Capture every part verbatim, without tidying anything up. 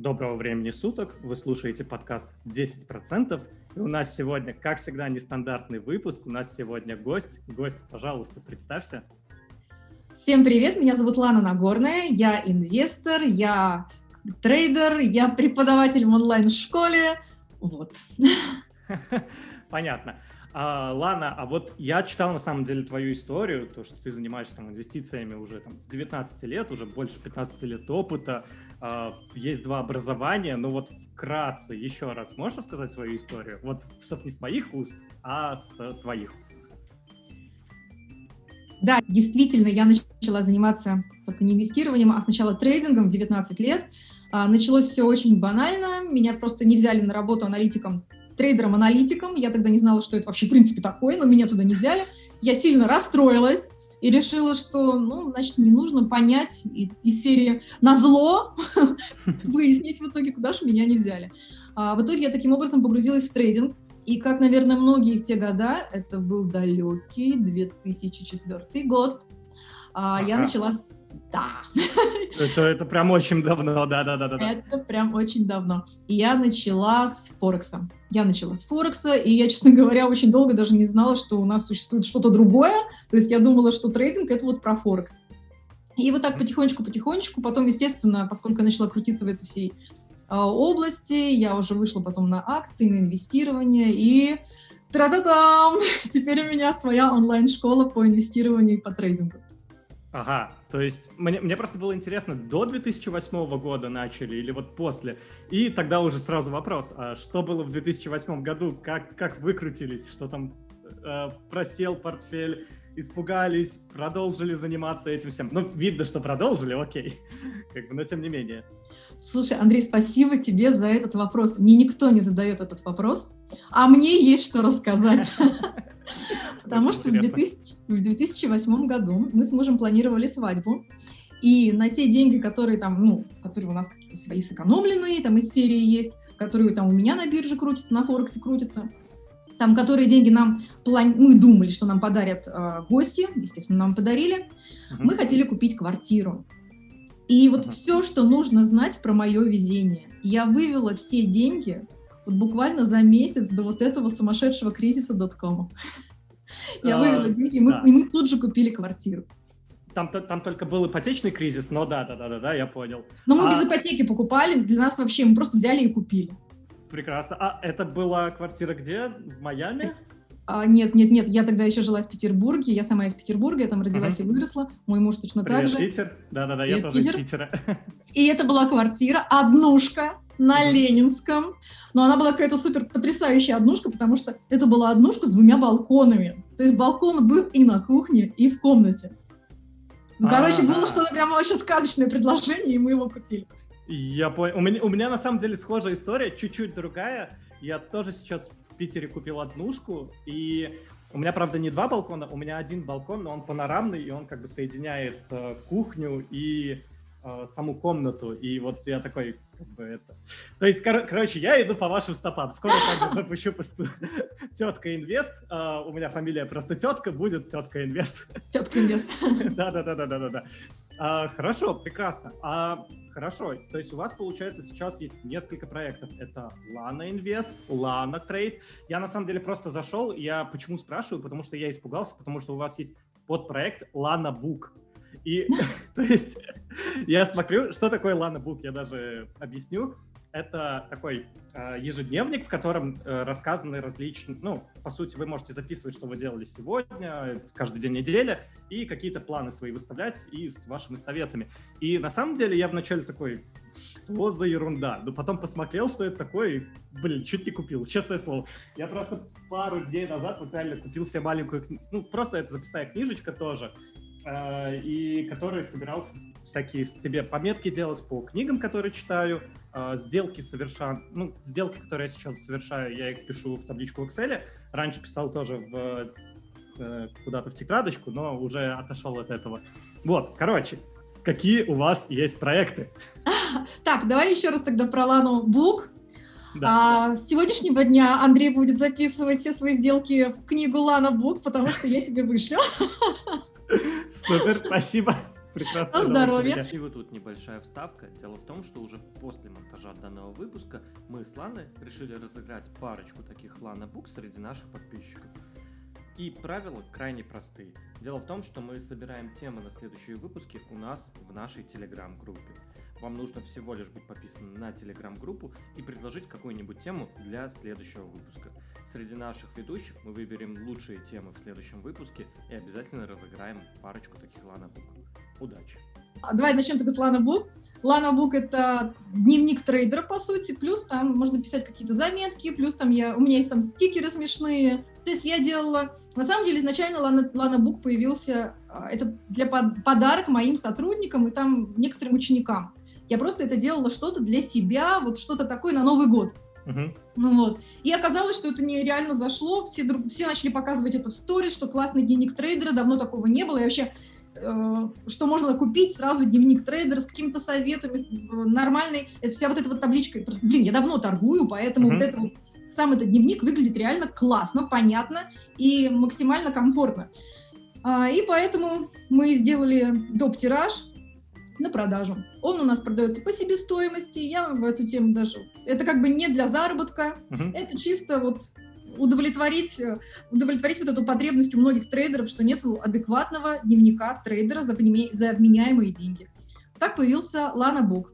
Доброго времени суток, вы слушаете подкаст десять процентов, и у нас сегодня, как всегда, нестандартный выпуск, у нас сегодня гость. Гость, пожалуйста, представься. Всем привет, меня зовут Лана Нагорная, я инвестор, я трейдер, я преподаватель в онлайн-школе, вот. Понятно. А, Лана, а вот я читал на самом деле твою историю, то, что ты занимаешься там инвестициями уже там, с девятнадцати лет, уже больше пятнадцати лет опыта, а, есть два образования, но вот вкратце еще раз можешь рассказать свою историю? Вот, чтоб не с моих уст, а с твоих. Да, действительно, я начала заниматься только не инвестированием, а сначала трейдингом в девятнадцать лет. А, началось все очень банально, меня просто не взяли на работу аналитиком, трейдером-аналитиком. Я тогда не знала, что это вообще в принципе такое, но меня туда не взяли. Я сильно расстроилась и решила, что, ну, значит, мне нужно понять из серии «назло» выяснить в итоге, куда же меня не взяли. А, в итоге я таким образом погрузилась в трейдинг. И, как, наверное, многие в те года, это был далекий две тысячи четвёртый год, а, я начала с... Да. Это, это прям очень давно, да-да-да. Это прям очень давно. И я начала с Форекса. Я начала с Форекса, и я, честно говоря, очень долго даже не знала, что у нас существует что-то другое. То есть я думала, что трейдинг — это вот про Форекс. И вот так потихонечку-потихонечку. Потом, естественно, поскольку я начала крутиться в этой всей э, области, я уже вышла потом на акции, на инвестирование, и тра-та-там! Теперь у меня своя онлайн-школа по инвестированию и по трейдингу. Ага, то есть мне, мне просто было интересно, до две тысячи восьмого года начали или вот после? И тогда уже сразу вопрос, а что было в две тысячи восьмом году, как, как выкрутились, что там э, просел портфель, испугались, продолжили заниматься этим всем? Ну, видно, что продолжили, окей, как бы, но тем не менее. Слушай, Андрей, спасибо тебе за этот вопрос. Мне никто не задает этот вопрос, а мне есть что рассказать. Потому что в две тысячи восьмом году мы с мужем планировали свадьбу, и на те деньги, которые там, ну, которые у нас какие-то свои сэкономленные, там из серии есть, которые там у меня на бирже крутятся, на Форексе крутятся, там, которые деньги нам, плани... мы думали, что нам подарят э, гости, естественно, нам подарили, uh-huh. мы хотели купить квартиру. И вот uh-huh. все, что нужно знать про мое везение, я вывела все деньги вот буквально за месяц до вот этого сумасшедшего кризиса доткома. Я вывела деньги, и мы тут же купили квартиру. Там, там только был ипотечный кризис, но да-да-да, я понял. Но мы а... без ипотеки покупали, для нас вообще, мы просто взяли и купили. Прекрасно. А это была квартира где? В Майами? А, нет, нет, нет, я тогда еще жила в Петербурге, я сама из Петербурга, я там родилась uh-huh. и выросла, мой муж точно Привет, так же. Привет, Питер. Да-да-да, я тоже Питер. из Питера. И это была квартира, однушка. На Ленинском, но она была какая-то супер потрясающая однушка, потому что это была однушка с двумя балконами, то есть балкон был и на кухне, и в комнате. Ну, А-а-а. короче, было что-то прямо очень сказочное предложение, и мы его купили. Я понял. У меня, у меня на самом деле схожая история, чуть-чуть другая. Я тоже сейчас в Питере купил однушку, и у меня, правда, не два балкона, у меня один балкон, но он панорамный, и он как бы соединяет э, кухню и э, саму комнату, и вот я такой... Как бы это. То есть, кор- короче, я иду по вашим стопам. Скоро как бы запущу посту... Тетка Инвест. Uh, у меня фамилия просто Тетка, будет Тетка Инвест. Тетка Инвест. Да-да-да-да-да-да. Uh, хорошо, прекрасно. Uh, хорошо, то есть у вас, получается, сейчас есть несколько проектов. Это LanaInvest, LanaTrade. Я, на самом деле, просто зашел. Я почему спрашиваю? Потому что я испугался, потому что у вас есть подпроект LanaBook. И, то есть, я смотрю, что такое LanaBook, я даже объясню. Это такой э, ежедневник, в котором э, рассказаны различные, ну, по сути, вы можете записывать, что вы делали сегодня, каждый день недели, и какие-то планы свои выставлять и с вашими советами. И на самом деле я вначале такой, что за ерунда? Но потом посмотрел, что это такое, и, блин, чуть не купил, честное слово. Я просто пару дней назад вот реально купил себе маленькую, ну, просто это записная книжечка тоже, и который собирался всякие себе пометки делать по книгам, которые читаю, сделки совершаю, ну, сделки, которые я сейчас совершаю, я их пишу в табличку в Excel, раньше писал тоже в, куда-то в тетрадочку, но уже отошел от этого. Вот, короче, какие у вас есть проекты? Так, давай еще раз тогда про LanaBook. Да. А, с сегодняшнего дня Андрей будет записывать все свои сделки в книгу LanaBook, потому что я тебе вышлю. Супер, спасибо. Прекрасно. Здоровья. И вот тут небольшая вставка. Дело в том, что уже после монтажа данного выпуска мы с Ланой решили разыграть парочку таких LanaBook среди наших подписчиков. И правила крайне простые. Дело в том, что мы собираем темы на следующие выпуски у нас в нашей Telegram-группе. Вам нужно всего лишь быть подписанным на Telegram-группу и предложить какую-нибудь тему для следующего выпуска. Среди наших ведущих мы выберем лучшие темы в следующем выпуске и обязательно разыграем парочку таких LanaBook. Удачи! Давай начнем тогда с LanaBook. LanaBook — это дневник трейдера, по сути, плюс там можно писать какие-то заметки, плюс там я, у меня есть там стикеры смешные. То есть я делала... На самом деле изначально Lana, LanaBook появился... Это для под, подарок моим сотрудникам и там некоторым ученикам. Я просто это делала что-то для себя, вот что-то такое на Новый год. Uh-huh. Ну, вот. И оказалось, что это нереально зашло. Все, друг, все начали показывать это в сторис, что классный дневник трейдера, давно такого не было. И вообще... что можно купить сразу дневник трейдера с какими-то советами, с нормальной, вся вот эта вот табличка. Блин, я давно торгую, поэтому uh-huh. вот это вот, сам этот дневник выглядит реально классно, понятно и максимально комфортно. А, и поэтому мы сделали доп-тираж на продажу. Он у нас продается по себестоимости, я в эту тему даже... Это как бы не для заработка, uh-huh. это чисто вот... Удовлетворить, удовлетворить вот эту потребность у многих трейдеров, что нет адекватного дневника трейдера за, за обменяемые деньги. Так появился LanaBook.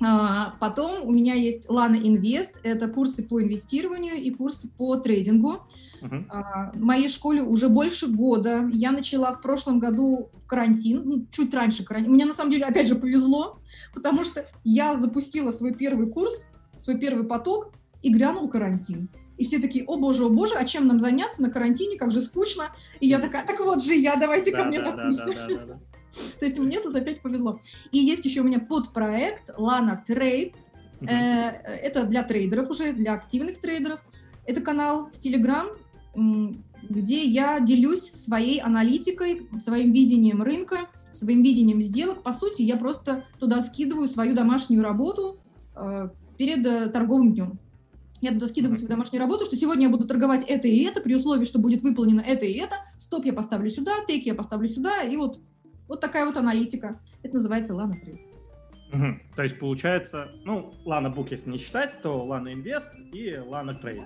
А, потом у меня есть LanaInvest. Это курсы по инвестированию и курсы по трейдингу. Uh-huh. А, в моей школе уже больше года. Я начала в прошлом году в карантин, ну, чуть раньше карантина. Мне на самом деле опять же повезло, потому что я запустила свой первый курс, свой первый поток и грянул карантин. И все такие, о боже, о боже, а чем нам заняться на карантине, как же скучно. И я такая, так вот же я, давайте да, ко мне да, на курсы. Да, да, да, да. То есть мне тут опять повезло. И есть еще у меня подпроект LanaTrade. Mm-hmm. Это для трейдеров уже, для активных трейдеров. Это канал в Telegram, где я делюсь своей аналитикой, своим видением рынка, своим видением сделок. По сути, я просто туда скидываю свою домашнюю работу перед торговым днем. Я туда скидываю свою домашнюю работу, что сегодня я буду торговать это и это, при условии, что будет выполнено это и это. Стоп я поставлю сюда, тейк я поставлю сюда, и вот, вот такая вот аналитика. Это называется LanaTrade. Угу. То есть получается, ну, LanaBook, если не считать, то LanaInvest и LanaTrade.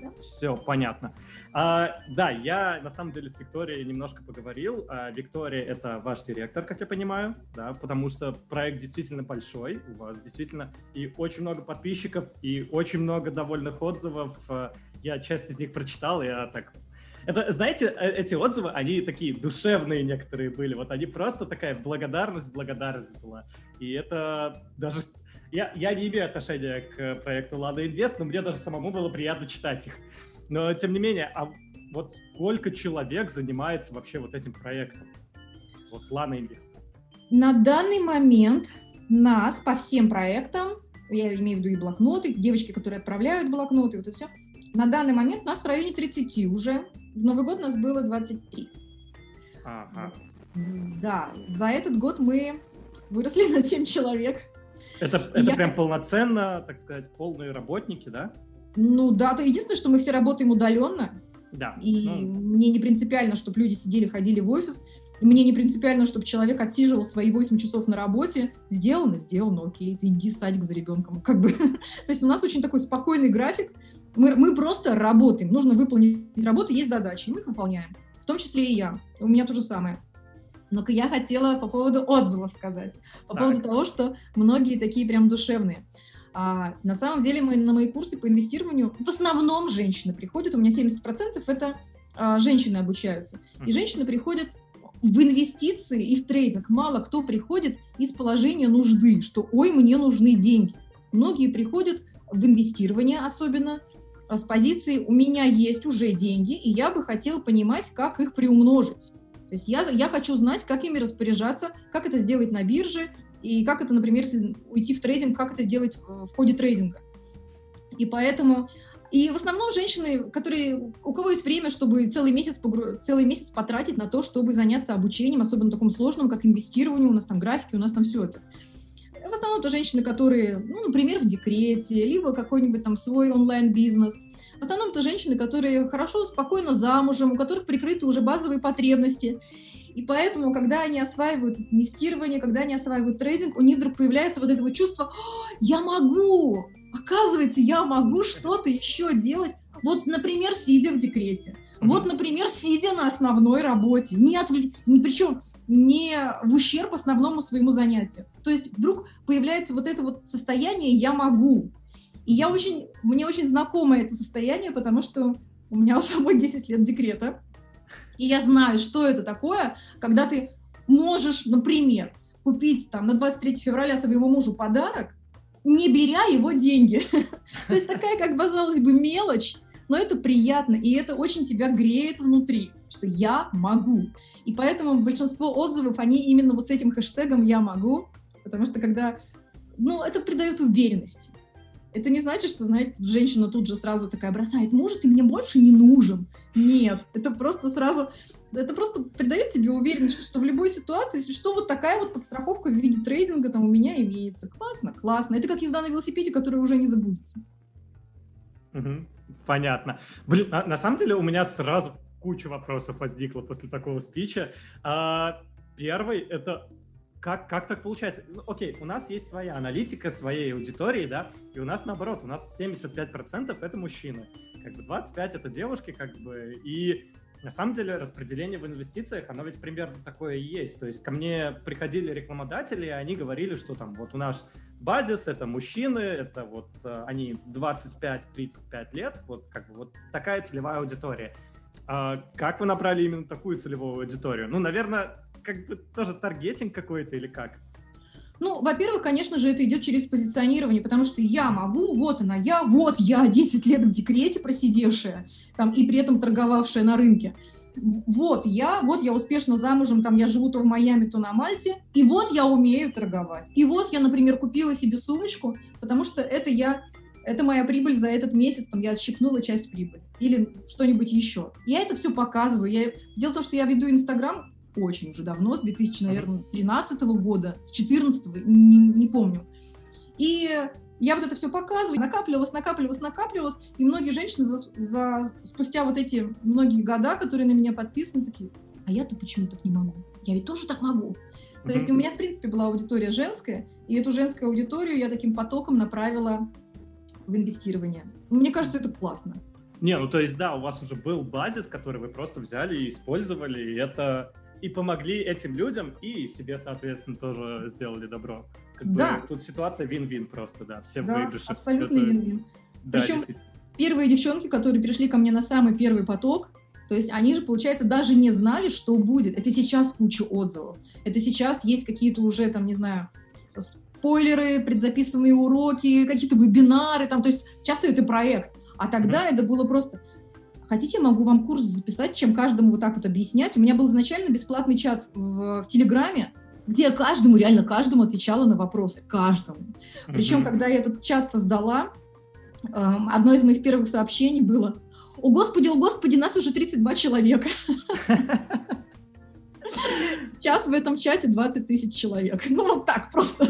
Да. Все, понятно. А, да, я на самом деле с Викторией немножко поговорил. А, Виктория — это ваш директор, как я понимаю, да, потому что проект действительно большой, у вас действительно и очень много подписчиков, и очень много довольных отзывов. Я часть из них прочитал, я так... Это, знаете, эти отзывы, они такие душевные некоторые были, вот они просто такая благодарность, благодарность была. И это даже... Я, я не имею отношения к проекту LanaInvest, но мне даже самому было приятно читать их. Но, тем не менее, а вот сколько человек занимается вообще вот этим проектом? Вот LanaInvest. На данный момент нас по всем проектам, я имею в виду и блокноты, девочки, которые отправляют блокноты, вот это все, на данный момент нас в районе тридцати уже. В Новый год нас было двадцать три. Ага. Да, за этот год мы выросли на семь человек. Это, это я... прям полноценно, так сказать, полные работники, да? Ну да, то единственное, что мы все работаем удаленно. Да. И ну... мне не принципиально, чтобы люди сидели, ходили в офис. Мне не принципиально, чтобы человек отсиживал свои восемь часов на работе. Сделано, сделано, окей, ты иди садик за ребенком. Как бы. То есть у нас очень такой спокойный график. Мы, мы просто работаем. Нужно выполнить работу, есть задачи, и мы их выполняем. В том числе и я. У меня то же самое. Но я хотела по поводу отзывов сказать, по так. поводу того, что многие такие прям душевные. А, на самом деле мы на мои курсы по инвестированию, в основном женщины приходят, у меня семьдесят процентов это а, женщины обучаются. И женщины приходят в инвестиции и в трейдинг. Мало кто приходит из положения нужды, что «ой, мне нужны деньги». Многие приходят в инвестирование особенно, с позиции «у меня есть уже деньги, и я бы хотела понимать, как их приумножить». То есть я, я хочу знать, как ими распоряжаться, как это сделать на бирже, и как это, например, если уйти в трейдинг, как это делать в ходе трейдинга. И поэтому... И в основном женщины, которые, у кого есть время, чтобы целый месяц, погру, целый месяц потратить на то, чтобы заняться обучением, особенно таком сложном, как инвестирование, у нас там графики, у нас там все это. В основном это женщины, которые, ну, например, в декрете, либо какой-нибудь там свой онлайн-бизнес. В основном это женщины, которые хорошо, спокойно замужем, у которых прикрыты уже базовые потребности. И поэтому, когда они осваивают инвестирование, когда они осваивают трейдинг, у них вдруг появляется вот это вот чувство: «Я могу! Оказывается, я могу что-то еще делать!» Вот, например, сидя в декрете. Вот, например, сидя на основной работе, не отвл... не, причем не в ущерб основному своему занятию. То есть вдруг появляется вот это вот состояние «я могу». И я очень, мне очень знакомо это состояние, потому что у меня у самой десять лет декрета. И я знаю, что это такое, когда ты можешь, например, купить там, на двадцать третье февраля своему мужу подарок, не беря его деньги. То есть такая, как казалось бы, мелочь, но это приятно, и это очень тебя греет внутри, что «я могу». И поэтому большинство отзывов, они именно вот с этим хэштегом «я могу», потому что когда... Ну, это придает уверенности. Это не значит, что, знаете, женщина тут же сразу такая бросает мужа, ты мне больше не нужен. Нет, это просто сразу... Это просто придает тебе уверенность, что, что в любой ситуации, если что, вот такая вот подстраховка в виде трейдинга там у меня имеется. Классно, классно. Это как езда на велосипеде, которая уже не забудется. Угу. Понятно. Блин, на, на самом деле у меня сразу куча вопросов возникла после такого спича. А, первый – это как, как так получается? Ну, окей, у нас есть своя аналитика, своей аудитории, да, и у нас наоборот, у нас семьдесят пять процентов это мужчины, как бы двадцать пять процентов это девушки, как бы, и на самом деле распределение в инвестициях, оно ведь примерно такое и есть. То есть ко мне приходили рекламодатели, и они говорили, что там вот у нас базис — это мужчины, это вот они двадцать пять - тридцать пять лет, вот как бы вот такая целевая аудитория. А как вы набрали именно такую целевую аудиторию? Ну, наверное, как бы тоже таргетинг какой-то или как? Ну, во-первых, конечно же, это идет через позиционирование, потому что я могу, вот она я, вот я десять лет в декрете просидевшая, там, и при этом торговавшая на рынке. Вот я, вот я успешно замужем, там, я живу то в Майами, то на Мальте, и вот я умею торговать. И вот я, например, купила себе сумочку, потому что это я, это моя прибыль за этот месяц, там, я отщипнула часть прибыли или что-нибудь еще. Я это все показываю. Я... Дело в том, что я веду Instagram очень уже давно, с две тысячи тринадцатого года, с две тысячи четырнадцатого, не, не помню. И я вот это все показываю, накапливалось, накапливалось, накапливалось, и многие женщины за, за, спустя вот эти многие года, которые на меня подписаны, такие: а я-то почему так не могу? Я ведь тоже так могу. Mm-hmm. То есть у меня, в принципе, была аудитория женская, и эту женскую аудиторию я таким потоком направила в инвестирование. Мне кажется, это классно. Не, ну то есть да, у вас уже был базис, который вы просто взяли и использовали, и это... И помогли этим людям, и себе, соответственно, тоже сделали добро. Как да. бы, тут ситуация вин-вин просто, да, всем да, выигрыши. Да, абсолютно это... вин-вин. Да, причем первые девчонки, которые пришли ко мне на самый первый поток, то есть они же, получается, даже не знали, что будет. Это сейчас куча отзывов. Это сейчас есть какие-то уже, там, не знаю, спойлеры, предзаписанные уроки, какие-то вебинары, там, то есть часто это проект. А тогда mm-hmm. это было просто... Хотите, я могу вам курс записать, чем каждому вот так вот объяснять. У меня был изначально бесплатный чат в, в Телеграме, где я каждому, реально каждому отвечала на вопросы. Каждому. Mm-hmm. Причем, когда я этот чат создала, э, одно из моих первых сообщений было: «О, Господи, о, Господи, нас уже тридцать два человека». Сейчас в этом чате двадцать тысяч человек. Ну, вот так просто.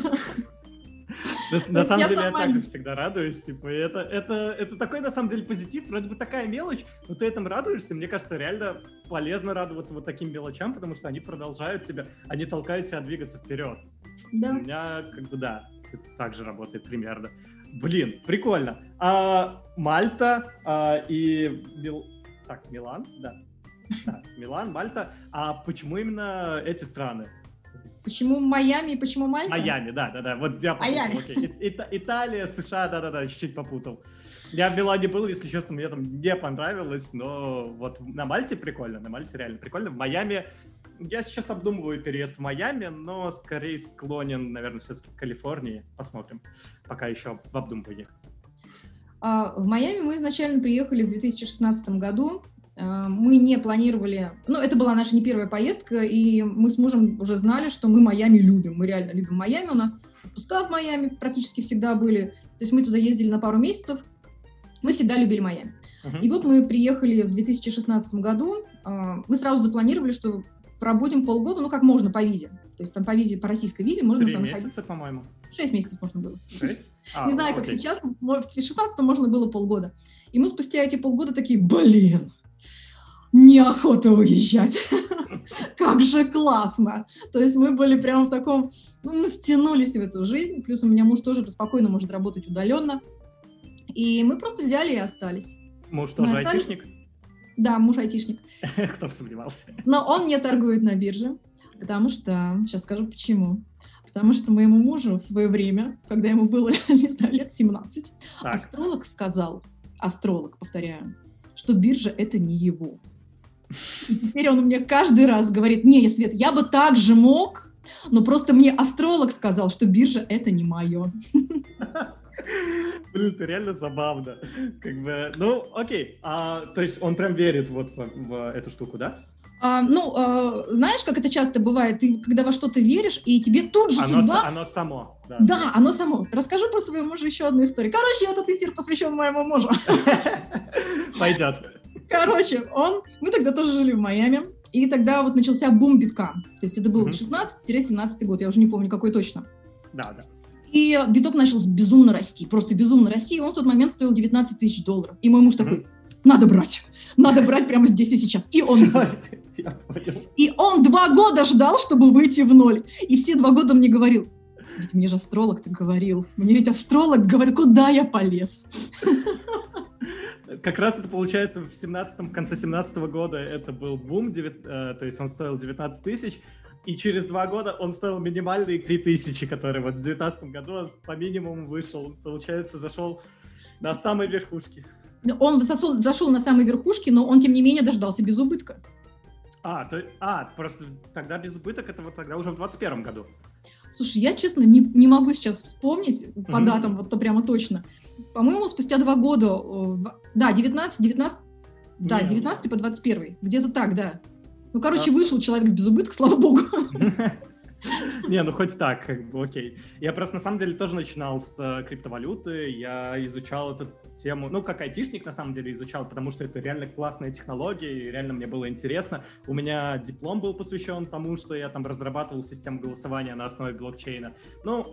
На самом деле, я также всегда радуюсь. Типа, это, это, это такой, на самом деле, позитив, вроде бы такая мелочь, но ты этому радуешься. Мне кажется, реально полезно радоваться вот таким мелочам, потому что они продолжают тебя, они толкают тебя двигаться вперед. Да. У меня, как бы, да, это так же работает примерно. Блин, прикольно. А, Мальта а, и... Мил... Так, Милан, да. да. Милан, Мальта. А почему именно эти страны? Почему Майами и почему Мальта? Майами, да, да, да. Вот я попутал. Окей. И, и, Италия, США, да, да, да, чуть-чуть попутал. Я в Милане был, если честно, мне там не понравилось, но вот на Мальте прикольно, на Мальте реально прикольно. В Майами я сейчас обдумываю переезд в Майами, но скорее склонен, наверное, все-таки к Калифорнии. Посмотрим, пока еще в обдумывании. А, в Майами мы изначально приехали в две тысячи шестнадцатом году. Мы не планировали, ну, это была наша не первая поездка, и мы с мужем уже знали, что мы Майами любим, мы реально любим Майами, у нас отпуска в Майами практически всегда были, то есть мы туда ездили на пару месяцев, мы всегда любили Майами. Uh-huh. И вот мы приехали в две тысячи шестнадцатом году, мы сразу запланировали, что пробудем полгода, ну, как можно по визе, то есть там по визе, по российской визе можно там находиться. Три месяца, по-моему. Шесть месяцев можно было. Шесть? А, не знаю, ну, как окей. Сейчас, может, в шестнадцатом можно было полгода. И мы спустя эти полгода такие: блин! неохота уезжать. Как же классно! То есть мы были прямо в таком... Ну, мы втянулись в эту жизнь. Плюс у меня муж тоже спокойно может работать удаленно. И мы просто взяли и остались. Муж тоже айтишник? Да, муж айтишник. Кто бы сомневался. Но он не торгует на бирже, потому что... Сейчас скажу, почему. Потому что моему мужу в свое время, когда ему было, не знаю, лет семнадцать, так. астролог сказал, астролог, повторяю, что биржа — это не его. И теперь он мне каждый раз говорит: не, Свет, я бы так же мог, но просто мне астролог сказал, что биржа — это не мое. Блин, это реально забавно. Как бы, ну, окей. А, то есть он прям верит вот в, в эту штуку, да? А, ну, а, знаешь, как это часто бывает, ты когда во что-то веришь, и тебе тут же оно, судьба... Оно само. Да. да, оно само. Расскажу про своего мужа еще одну историю. Короче, этот эфир посвящен моему мужу. Пойдет. Короче, он... Мы тогда тоже жили в Майами, и тогда вот начался бум битка. То есть это был шестнадцатый-семнадцатый год, я уже не помню, какой точно. Да, да. И биток начал безумно расти, просто безумно расти, и он в тот момент стоил девятнадцать тысяч долларов. И мой муж такой... Надо брать. Надо брать прямо здесь и сейчас. И он... И он два года ждал, чтобы выйти в ноль. И все два года мне говорил: ведь мне же астролог-то говорил. Мне ведь астролог говорит, куда я полез. Как раз это получается в семнадцатом, конце семнадцатого года это был бум, то есть он стоил девятнадцать тысяч. И через два года он стоил минимальные три тысячи, которые вот в девятнадцатом году по минимуму вышел. Получается, зашел на самой верхушке. Он зашел, зашел на самые верхушки, но он, тем не менее, дождался без убытка. А, то, а просто тогда без убыток, это вот тогда уже в двадцать первом году. Слушай, я, честно, не, не могу сейчас вспомнить mm-hmm. по датам, вот то прямо точно. По-моему, спустя два года, да, девятнадцать, девятнадцать, да, mm-hmm. девятнадцать по двадцать первый, где-то так, да. Ну, короче, mm-hmm. вышел человек без убытка, слава богу. Не, ну хоть так, как бы, окей. Я просто, на самом деле, тоже начинал с криптовалюты, я изучал эту тему, ну, как айтишник, на самом деле, изучал, потому что это реально классная технология, и реально мне было интересно. У меня диплом был посвящен тому, что я там разрабатывал систему голосования на основе блокчейна. Ну,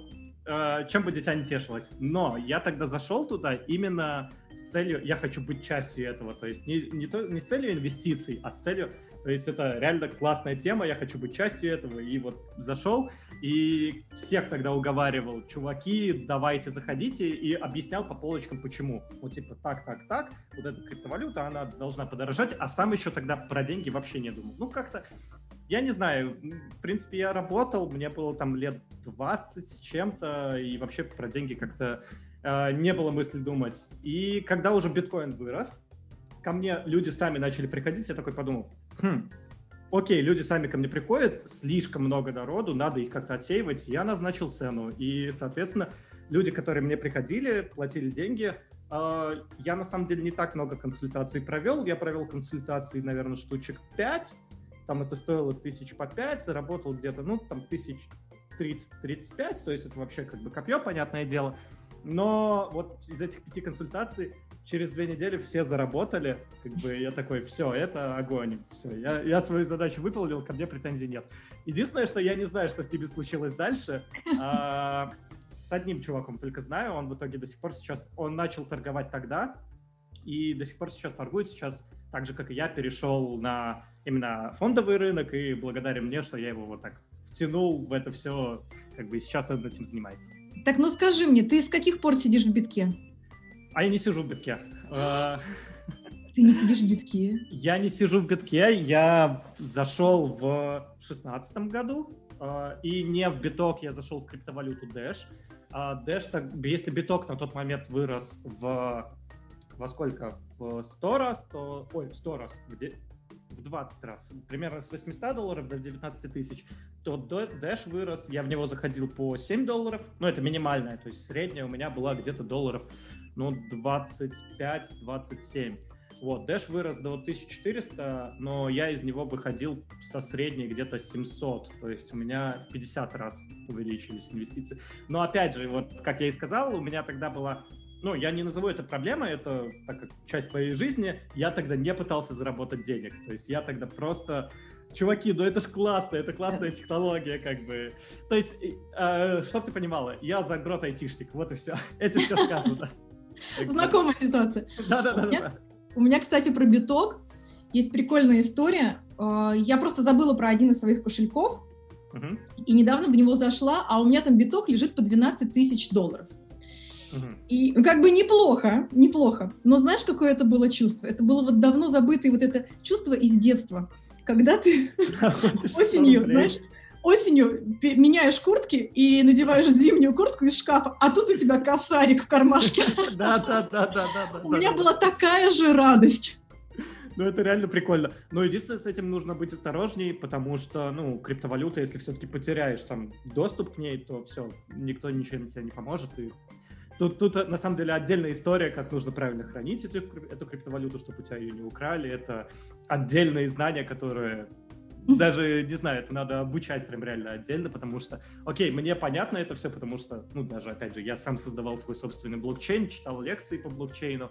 э, чем бы дитя не тешилось. Но я тогда зашел туда именно с целью, я хочу быть частью этого, то есть не, не, то, не с целью инвестиций, а с целью... То есть это реально классная тема, я хочу быть частью этого. И вот зашел, и всех тогда уговаривал: чуваки, давайте заходите, и объяснял по полочкам, почему. Вот типа так, так, так, вот эта криптовалюта, она должна подорожать, а сам еще тогда про деньги вообще не думал. Ну как-то, я не знаю, в принципе я работал, мне было там лет двадцать с чем-то, и вообще про деньги как-то э, не было мысли думать. И когда уже биткоин вырос, ко мне люди сами начали приходить, я такой подумал: Хм. окей, люди сами ко мне приходят, слишком много народу, надо их как-то отсеивать. Я назначил цену, и, соответственно, люди, которые мне приходили, платили деньги. Э, я, на самом деле, не так много консультаций провел. Я провел консультации, наверное, штучек пять. Там это стоило тысяч по пять, заработал где-то, ну, там, тысяч тридцать-тридцать пять. То есть это вообще как бы копье, понятное дело. Но вот из этих пяти консультаций через две недели все заработали, как бы я такой: все, это огонь, все, я, я свою задачу выполнил, ко мне претензий нет. Единственное, что я не знаю, что с ними случилось дальше, а, с одним чуваком только знаю, он в итоге до сих пор сейчас, он начал торговать тогда, и до сих пор сейчас торгует, сейчас так же, как и я, перешел на именно фондовый рынок, и благодарен мне, что я его вот так втянул в это все, как бы и сейчас он этим занимается. Так, ну скажи мне, ты с каких пор сидишь в битке? А я не сижу в битке. Ты не сидишь в битке? Я не сижу в битке. Я зашел в шестнадцатом году. И не в биток, я зашел в криптовалюту Dash. Dash, если биток на тот момент вырос в... Во сколько? В сто раз, то, ой, в сто раз. Где? В двадцать раз. Примерно с восемьсот долларов до девятнадцать тысяч. То Dash вырос, я в него заходил по семь долларов. Но это минимальное, то есть средняя у меня была где-то долларов... Ну, двадцать пять двадцать семь. Вот, Dash вырос до тысяча четыреста, но я из него выходил со средней где-то семьсот. То есть у меня в пятьдесят раз увеличились инвестиции. Но опять же, вот как я и сказал, у меня тогда была... Ну, я не назову это проблемой, это так как часть своей жизни. Я тогда не пытался заработать денег. То есть я тогда просто... Чуваки, ну это ж классно, это классная технология, как бы. То есть, э, чтоб ты понимала, я загрот айтишник, вот и все. Этим все сказано. Знакомая ситуация. Да, да, да, у, меня, да. у меня, кстати, про биток. Есть прикольная история. Я просто забыла про один из своих кошельков, uh-huh. и недавно в него зашла, а у меня там биток лежит по двенадцать тысяч долларов. Uh-huh. И ну, как бы неплохо, неплохо. Но знаешь, какое это было чувство? Это было вот давно забытое вот это чувство из детства, когда ты осенью, знаешь, осенью меняешь куртки и надеваешь зимнюю куртку из шкафа, а тут у тебя косарик в кармашке. Да-да-да-да-да. У меня была такая же радость. Ну, это реально прикольно. Но единственное, с этим нужно быть осторожней, потому что, ну, криптовалюта, если все-таки потеряешь там доступ к ней, то все, никто ничем тебе не поможет. И тут, тут на самом деле, отдельная история, как нужно правильно хранить эти, эту криптовалюту, чтобы у тебя ее не украли. Это отдельные знания, которые даже, не знаю, это надо обучать прям реально отдельно, потому что, окей, мне понятно это все, потому что, ну, даже, опять же, я сам создавал свой собственный блокчейн, читал лекции по блокчейну,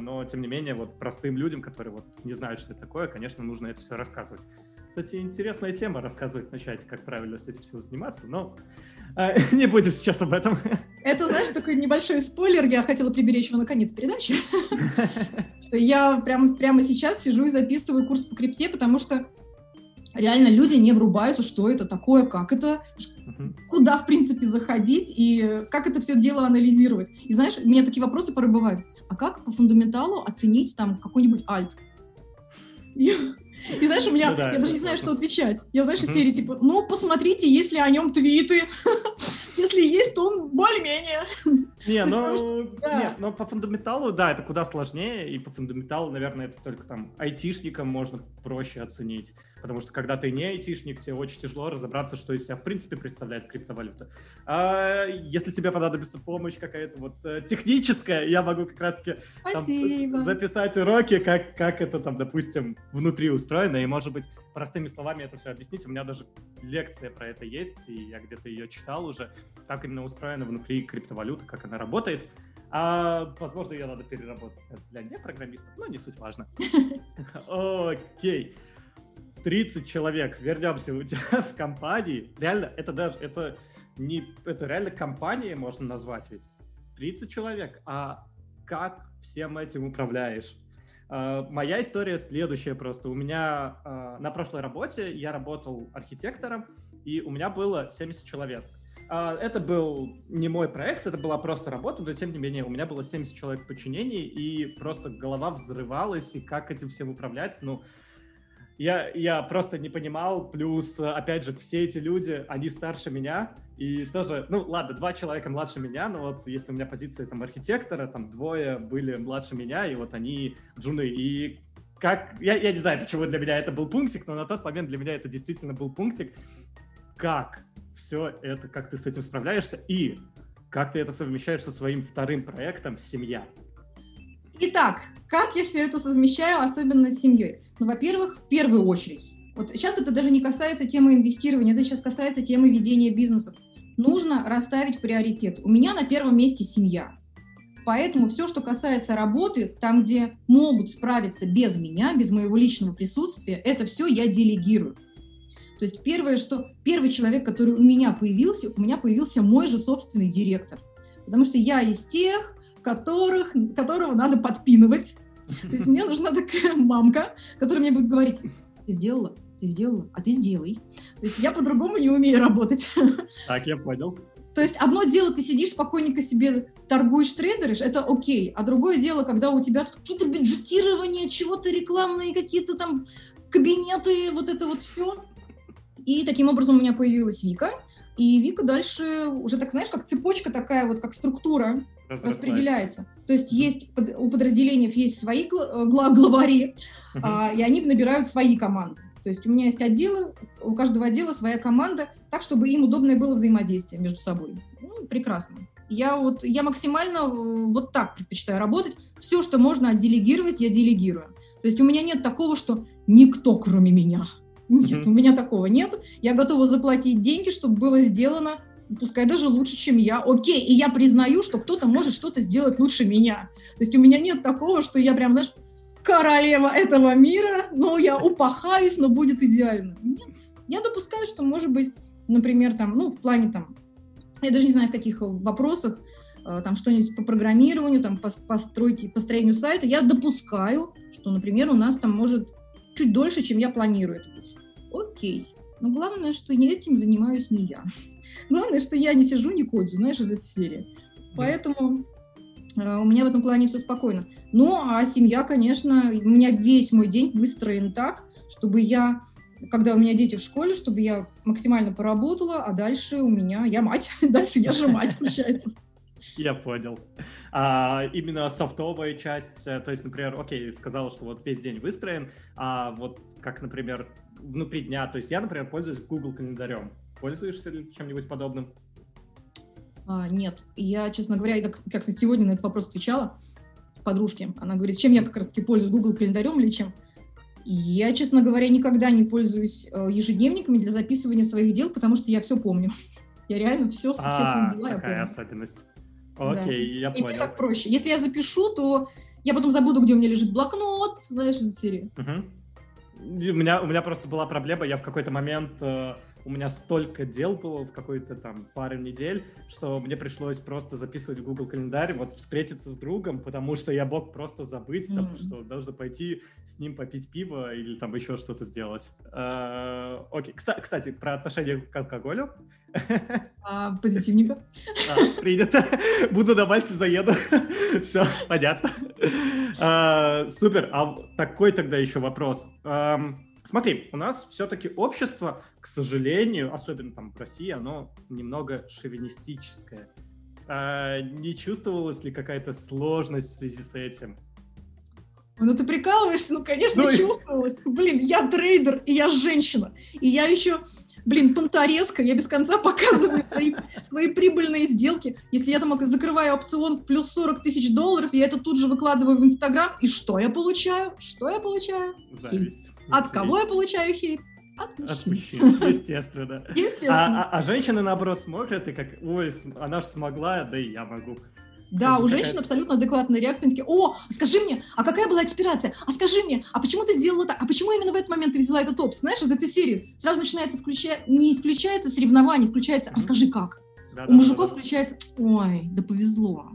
но, тем не менее, вот простым людям, которые вот не знают, что это такое, конечно, нужно это все рассказывать. Кстати, интересная тема рассказывать начать, как правильно с этим всем заниматься, но э, не будем сейчас об этом. Это, знаешь, такой небольшой спойлер, я хотела приберечь его на конец передачи, что я прямо сейчас сижу и записываю курс по крипте, потому что реально люди не врубаются, что это такое, как это, uh-huh. куда, в принципе, заходить и как это все дело анализировать. И знаешь, у меня такие вопросы порой бывают. А как по фундаменталу оценить там какой-нибудь альт? И, и знаешь, у меня, ну, да, я даже не знаю, что отвечать. Я, знаешь, из uh-huh. серии типа, ну, посмотрите, есть ли о нем твиты. Если есть, то он более-менее. Не, ну, да. Нет, но по фундаменталу, да, это куда сложнее. И по фундаменталу, наверное, это только там айтишникам можно проще оценить. Потому что, когда ты не айтишник, тебе очень тяжело разобраться, что из себя, в принципе, представляет криптовалюта. А если тебе понадобится помощь какая-то вот техническая, я могу как раз-таки там записать уроки, как, как это там, допустим, внутри устроено. И, может быть, простыми словами это все объяснить. У меня даже лекция про это есть, и я где-то ее читал уже. Как именно устроена внутри криптовалюта, как она работает. А, возможно, ее надо переработать для непрограммистов, но не суть важно. Окей. тридцать человек, вернемся, у тебя в компании. Реально, это даже, это не, это реально компания можно назвать ведь. тридцать человек, а как всем этим управляешь? Uh, моя история следующая просто. У меня uh, на прошлой работе я работал архитектором, и у меня было семьдесят человек. Uh, это был не мой проект, это была просто работа, но тем не менее у меня было семьдесят человек в подчинении, и просто голова взрывалась, и как этим всем управлять, ну... Я, я просто не понимал, плюс, опять же, все эти люди, они старше меня, и тоже, ну, ладно, два человека младше меня, но вот если у меня позиция там архитектора, там двое были младше меня, и вот они джуны, и как, я, я не знаю, почему для меня это был пунктик, но на тот момент для меня это действительно был пунктик, как все это, как ты с этим справляешься, и как ты это совмещаешь со своим вторым проектом «Семья». Итак, как я все это совмещаю, особенно с семьей? Ну, во-первых, в первую очередь, вот сейчас это даже не касается темы инвестирования, это сейчас касается темы ведения бизнесов. Нужно расставить приоритет. У меня на первом месте семья. Поэтому все, что касается работы, там, где могут справиться без меня, без моего личного присутствия, это все я делегирую. То есть первое, что первый человек, который у меня появился, у меня появился мой же собственный директор. Потому что я из тех, которых, которого надо подпинывать. То есть мне нужна такая мамка, которая мне будет говорить, ты сделала, ты сделала, а ты сделай. То есть я по-другому не умею работать. Так, я понял. То есть одно дело, ты сидишь спокойненько себе, торгуешь, трейдеришь, это окей. А другое дело, когда у тебя тут какие-то бюджетирования, чего-то рекламные, какие-то там кабинеты, вот это вот все. И таким образом у меня появилась Вика. И Вика дальше уже, так знаешь, как цепочка такая, вот как структура распределяется. То есть есть у подразделений есть свои главари, uh-huh. а, и они набирают свои команды. То есть у меня есть отделы, у каждого отдела своя команда, так, чтобы им удобное было взаимодействие между собой. Ну, прекрасно. Я, вот, я максимально вот так предпочитаю работать. Все, что можно отделегировать, я делегирую. То есть у меня нет такого, что никто, кроме меня. Нет, mm-hmm. у меня такого нет. Я готова заплатить деньги, чтобы было сделано, пускай даже лучше, чем я. Окей, и я признаю, что кто-то может что-то сделать лучше меня. То есть у меня нет такого, что я прям, знаешь, королева этого мира, но я упахаюсь, но будет идеально. Нет, я допускаю, что, может быть, например, там, ну, в плане там, я даже не знаю, в каких вопросах, там что-нибудь по программированию, там по постройке, построению сайта, я допускаю, что, например, у нас там может чуть дольше, чем я планирую это быть. Окей. Но главное, что не этим занимаюсь не я. Главное, что я не сижу, не кодю, знаешь, из этой серии. Поэтому э, у меня в этом плане все спокойно. Ну, а семья, конечно, у меня весь мой день выстроен так, чтобы я, когда у меня дети в школе, чтобы я максимально поработала, а дальше у меня, я мать, дальше я же мать, получается. Я понял. А, именно софтовая часть, то есть, например, окей, сказала, что вот весь день выстроен, а вот как, например, внутри дня, то есть я, например, пользуюсь Google календарем. Пользуешься ли чем-нибудь подобным? А, нет. Я, честно говоря, как, как кстати, сегодня на этот вопрос отвечала подружке. Она говорит, чем я как раз-таки пользуюсь Google календарем или чем? Я, честно говоря, никогда не пользуюсь ежедневниками для записывания своих дел, потому что я все помню. Я реально все, все свои дела я помню. Такая особенность. Окей, я понял. И мне так проще. Если я запишу, то я потом забуду, где у меня лежит блокнот, знаешь, эта серия. У меня, у меня просто была проблема, я в какой-то момент, э, у меня столько дел было в какой-то там пару недель, что мне пришлось просто записывать в Google календарь, вот встретиться с другом, потому что я мог просто забыть, там, mm. что должен пойти с ним попить пиво или там еще что-то сделать. Э, окей, кстати, про отношение к алкоголю. А, позитивненько. А, принято. Буду на Мальте, заеду. Все, понятно. А, супер. А такой тогда еще вопрос. А, смотри, у нас все-таки общество, к сожалению, особенно там в России, оно немного шовинистическое. А, не чувствовалась ли какая-то сложность в связи с этим? Ну ты прикалываешься? Ну, конечно, ну, чувствовалась. И... Блин, я трейдер, и я женщина. И я еще... Блин, понторезка, я без конца показываю свои, свои прибыльные сделки. Если я там закрываю опцион в плюс сорок тысяч долларов, я это тут же выкладываю в Инстаграм. И что я получаю? Что я получаю? Зависть. От кого я получаю хейт? От мужчин. От мужчин, естественно. Естественно. А, а, а женщины, наоборот, смотрят и как, ой, она же смогла, да и я могу. Да, у женщин абсолютно адекватная реакция. Они такие, о, скажи мне, а какая была экспирация? А скажи мне, а почему ты сделала так? А почему именно в этот момент ты взяла этот опс? Знаешь, из этой серии сразу начинается, включая... не включается соревнование, включается, а скажи как? Да, у да, мужиков да, да. включается, ой, да повезло.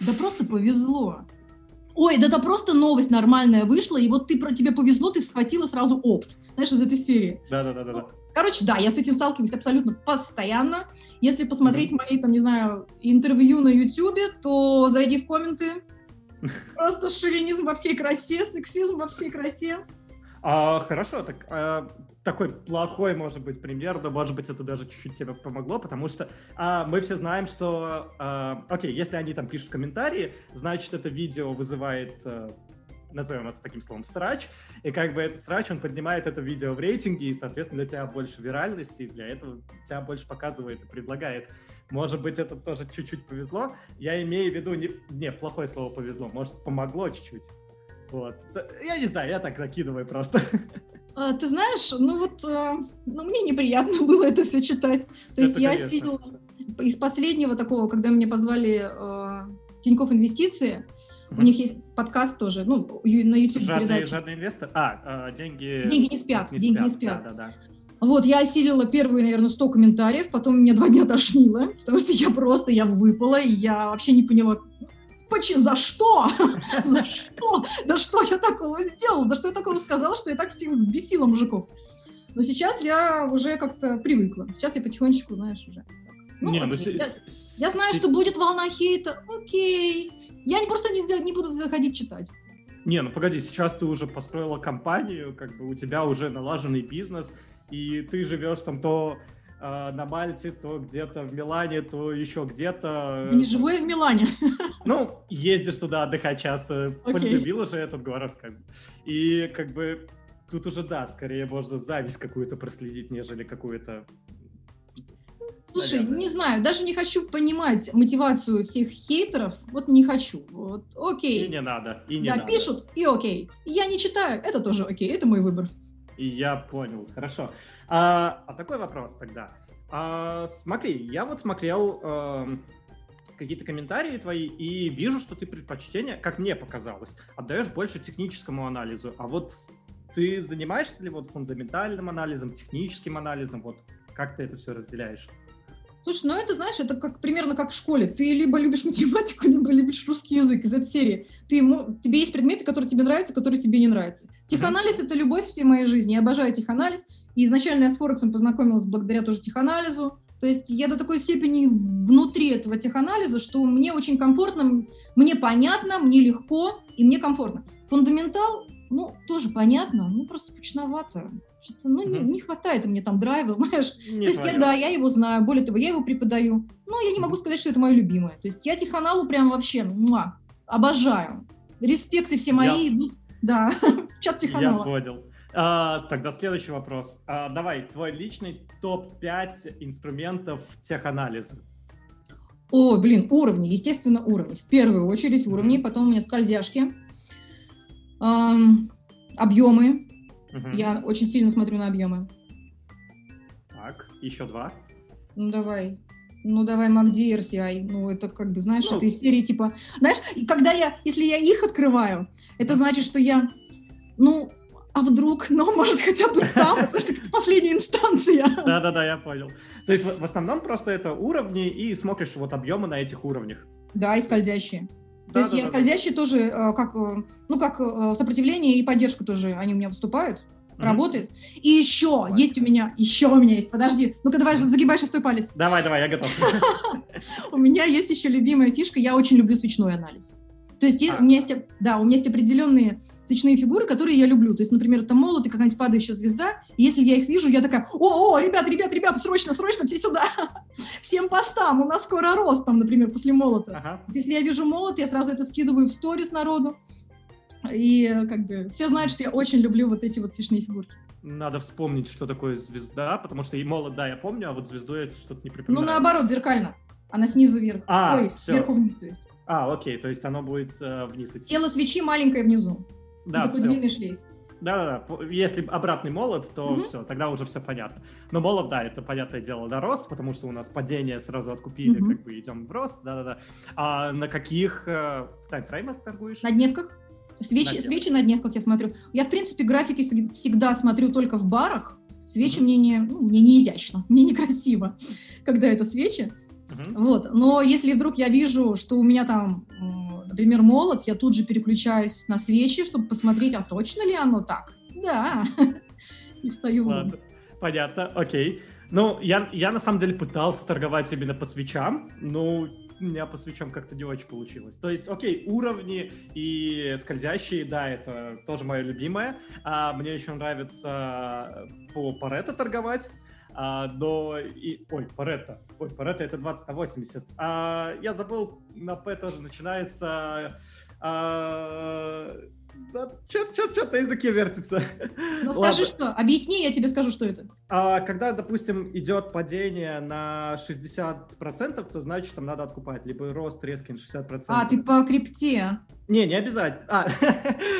Да просто повезло. Ой, да это просто новость нормальная вышла, и вот ты, тебе повезло, ты схватила сразу опс. Знаешь, из этой серии. Да-да-да. Короче, да, я с этим сталкиваюсь абсолютно постоянно. Если посмотреть mm-hmm. мои, там, не знаю, интервью на Ютубе, то зайди в комменты. Просто шовинизм во всей красе, сексизм во всей красе. А, хорошо, так, а, такой плохой, может быть, пример, но, может быть, это даже чуть-чуть тебе помогло, потому что а, мы все знаем, что, а, окей, если они там пишут комментарии, значит, это видео вызывает... назовем это таким словом, срач, и как бы этот срач, он поднимает это видео в рейтинге, и, соответственно, для тебя больше виральности, и для этого тебя больше показывает и предлагает. Может быть, это тоже чуть-чуть повезло. Я имею в виду, не, не плохое слово повезло, может, помогло чуть-чуть. Вот. Я не знаю, я так закидываю просто. А, ты знаешь, ну вот, ну, мне неприятно было это все читать. То есть это, я конечно. сидела из последнего такого, когда меня позвали Тинькофф Инвестиции, у них есть подкаст тоже, ну, на YouTube передача. Жадные инвесторы? А, деньги... Деньги не спят, не деньги спят, не спят. Да, да, да. Вот, я осилила первые, наверное, сто комментариев, потом меня два дня тошнило, потому что я просто, я выпала, и я вообще не поняла, почему, за что? За что? Да что я такого сделала? Да что я такого сказала, что я так всех взбесила мужиков? Но сейчас я уже как-то привыкла. Сейчас я потихонечку, знаешь, уже... Ну, не, ну, я, я знаю, что будет волна хейта, окей. Я просто не, не буду заходить читать. Не, ну погоди, сейчас ты уже построила компанию, как бы у тебя уже налаженный бизнес, и ты живешь там то э, на Мальте, то где-то в Милане, то еще где-то. Не живу я в Милане. Ну, ездишь туда отдыхать часто, полюбила же этот город. Как бы. И как бы тут уже, да, скорее можно зависть какую-то проследить, нежели какую-то... Слушай, наверное. Не знаю, даже не хочу понимать мотивацию всех хейтеров, вот не хочу, вот окей. И не надо, и не да, надо. Да, пишут, и окей. Я не читаю, это тоже окей, это мой выбор. И я понял, хорошо. А, а такой вопрос тогда. А, смотри, я вот смотрел э, какие-то комментарии твои и вижу, что ты предпочтение, как мне показалось, отдаешь больше техническому анализу. А вот ты занимаешься ли вот фундаментальным анализом, техническим анализом, вот как ты это все разделяешь? Слушай, ну это, знаешь, это как, примерно как в школе. Ты либо любишь математику, либо любишь русский язык из этой серии. Ты, тебе есть предметы, которые тебе нравятся, которые тебе не нравятся. Теханализ — это любовь всей моей жизни. Я обожаю теханализ. И изначально я с Форексом познакомилась благодаря тоже теханализу. То есть я до такой степени внутри этого теханализа, что мне очень комфортно, мне понятно, мне легко и мне комфортно. Фундаментал, ну, тоже понятно, ну, просто скучновато. Что-то, ну, mm-hmm. не, не хватает мне там драйва, знаешь. Не То есть, я, да, я его знаю, более того, я его преподаю, но я не могу сказать, что это мое любимое. То есть я теханалу прям вообще муа, обожаю. Респекты все мои я... идут, да, в чат теханала. Я понял. А, тогда следующий вопрос. А, давай, твой личный топ пять инструментов теханализа. О, блин, уровни, естественно, уровни. В первую очередь уровни, потом у меня скользяшки, эм, объемы. Угу. Я очень сильно смотрю на объемы. Так, еще два. Ну, давай. Ну, давай эм эй си ди, эр си ай. Ну, это как бы, знаешь, ну. это из серии типа... Знаешь, когда я, если я их открываю, это значит, что я, ну... А вдруг, но ну, может хотя бы там, это же как последняя инстанция. Да-да-да, я понял. То есть в основном просто это уровни и смотришь вот объемы на этих уровнях. Да, и скользящие. Да, То есть да, я да, скользящие да. тоже как, ну как сопротивление и поддержку тоже, они у меня выступают, mm-hmm. работают. И еще Ладно. есть у меня, еще у меня есть, подожди, ну-ка давай загибай шестой палец. Давай-давай, я готов. У меня есть еще любимая фишка, я очень люблю свечной анализ. То есть а, у, меня есть, да, у меня есть определенные свечные фигуры, которые я люблю. То есть, например, это молот и какая-нибудь падающая звезда. И если я их вижу, я такая, о-о, ребята, ребята, ребята, срочно, срочно, все сюда. Всем постам, у нас скоро рост, там, например, после молота. Ага. Если я вижу молот, я сразу это скидываю в сторис народу. И как бы все знают, что я очень люблю вот эти вот свечные фигурки. Надо вспомнить, что такое звезда, потому что и молот, да, я помню, а вот звезду я что-то не припоминаю. Ну, наоборот, зеркально. Она снизу вверх. А, Ой, все. Сверху вниз, то есть. А, окей, то есть оно будет э, вниз идти. Тело свечи маленькое внизу. Да, такой все. Длинный шлейф. Да-да-да, если обратный молот, то угу. все, тогда уже все понятно. Но молот, да, это, понятное дело, на рост, потому что у нас падение сразу откупили, угу. как бы идем в рост, да-да-да. А на каких э, таймфреймах торгуешь? На дневках. Свечи на, свечи на дневках я смотрю. Я, в принципе, графики всегда смотрю только в барах. Свечи угу. мне, не, ну, мне не изящно, мне некрасиво, когда это свечи. Uh-huh. Вот, но если вдруг я вижу, что у меня там, например, молот, я тут же переключаюсь на свечи, чтобы посмотреть, а точно ли оно так? Да, и стою. Ладно, понятно, окей. Ну, я, я на самом деле пытался торговать именно по свечам, но у меня по свечам как-то не очень получилось. То есть, окей, уровни и скользящие, да, это тоже мое любимое. А мне еще нравится по Pareto торговать. А, до... И, ой, Pareto. Ой, Pareto это двадцать на восемьдесят. А, я забыл, на P тоже начинается... А, да, что-то языке вертится. Ну скажи что, объясни, я тебе скажу, что это. А, когда, допустим, идет падение на шестьдесят процентов, то значит, там надо откупать. Либо рост резкий на шестьдесят процентов. А, ты по крипте. Не, не обязательно. А,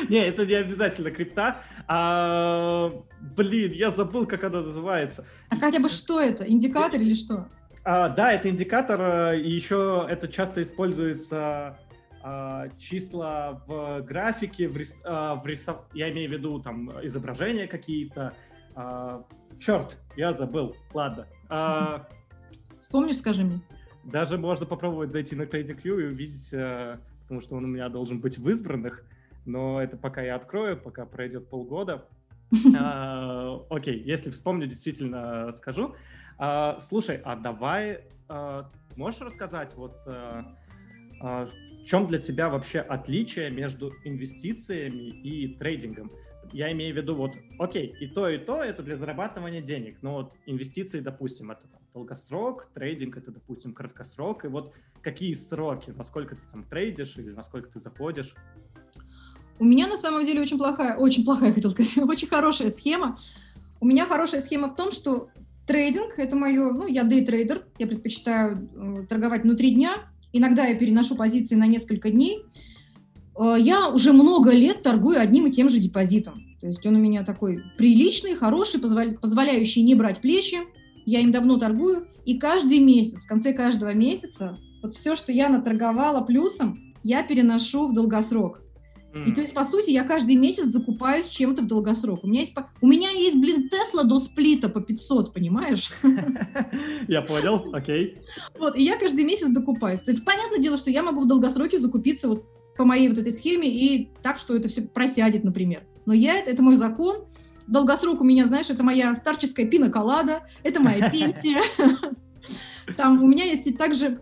не, это не обязательно крипта. А, блин, я забыл, как она называется. А хотя бы что это? Индикатор или что? А, да, это индикатор. И еще это часто используется а, числа в графике, в рис, а, в рисов... я имею в виду там изображения какие-то. А, черт, я забыл. Ладно. А, Вспомнишь, скажи мне. Даже можно попробовать зайти на Credit Q и увидеть... потому что он у меня должен быть в избранных, но это пока я открою, пока пройдет полгода. А, окей, если вспомню, действительно скажу. А, слушай, а давай, а, можешь рассказать, вот а, а, в чем для тебя вообще отличие между инвестициями и трейдингом? Я имею в виду, вот, окей, и то, и то, это для зарабатывания денег, но вот инвестиции, допустим, это там, долгосрок, трейдинг, это, допустим, краткосрок, и вот какие сроки, насколько ты там трейдишь или насколько ты заходишь? У меня на самом деле очень плохая, очень плохая, хотел сказать, очень хорошая схема. У меня хорошая схема в том, что трейдинг, это мое, ну, я дейтрейдер, я предпочитаю э, торговать внутри дня, иногда я переношу позиции на несколько дней. Э, я уже много лет торгую одним и тем же депозитом, то есть он у меня такой приличный, хороший, позволя- позволяющий не брать плечи, я им давно торгую, и каждый месяц, в конце каждого месяца, вот все, что я наторговала плюсом, я переношу в долгосрок. Mm. И то есть, по сути, я каждый месяц закупаюсь чем-то в долгосрок. У меня есть, у меня есть блин, Тесла до сплита по пятьсот, понимаешь? Я понял, окей. Вот, и я каждый месяц докупаюсь. То есть, понятное дело, что я могу в долгосроке закупиться вот по моей вот этой схеме и так, что это все просядет, например. Но я, это мой закон. Долгосрок у меня, знаешь, это моя старческая пина-колада, это моя пенсия. Там у меня есть и также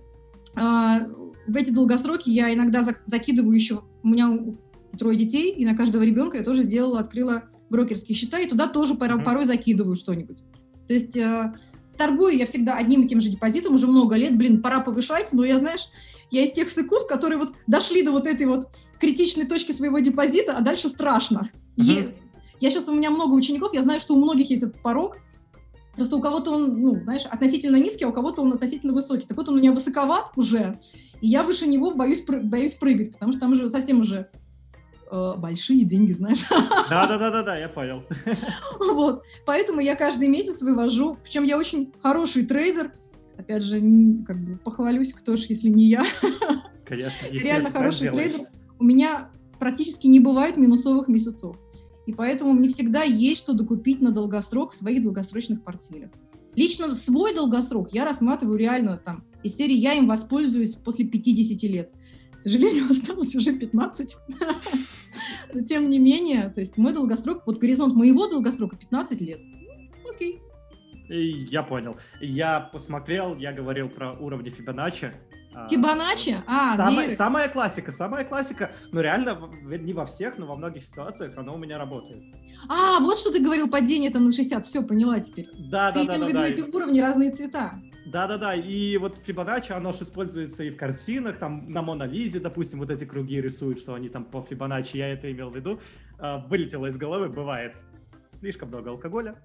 в эти долгосроки я иногда закидываю еще, у меня трое детей, и на каждого ребенка я тоже сделала, открыла брокерские счета, и туда тоже порой, порой закидываю что-нибудь. То есть э, торгую я всегда одним и тем же депозитом уже много лет, блин, пора повышать, но я, знаешь, я из тех сыков, которые вот дошли до вот этой вот критичной точки своего депозита, а дальше страшно. Uh-huh. Я сейчас, у меня много учеников, я знаю, что у многих есть этот порог, просто у кого-то он, ну, знаешь, относительно низкий, а у кого-то он относительно высокий. Так вот, он у меня высоковат уже, и я выше него боюсь, боюсь прыгать, потому что там уже совсем уже... большие деньги, знаешь. Да-да-да, я понял. Вот, поэтому я каждый месяц вывожу, причем я очень хороший трейдер, опять же, как бы похвалюсь, кто ж, если не я. Конечно, реально хороший трейдер. У меня практически не бывает минусовых месяцев, и поэтому мне всегда есть что докупить на долгосрок в своих долгосрочных портфелях. Лично свой долгосрок я рассматриваю реально там, из серии «Я им воспользуюсь после пятьдесят лет». К сожалению, осталось уже пятнадцать. Но тем не менее, то есть мой долгосрок, вот горизонт моего долгосрока пятнадцать лет. Окей. Я понял. Я посмотрел, я говорил про уровни Фибоначчи. Фибоначчи? А, самая, самая классика, самая классика. Ну, реально, не во всех, но во многих ситуациях оно у меня работает. А, вот что ты говорил, падение там на шестьдесят. Все, поняла теперь. Да, ты да, имел да, в виду да, эти да. уровни, разные цвета. Да-да-да, и вот Фибоначчи, оно же используется и в картинах, там на Монолизе, допустим, вот эти круги рисуют, что они там по Фибоначчи, я это имел в виду, вылетело из головы, бывает. Слишком много алкоголя,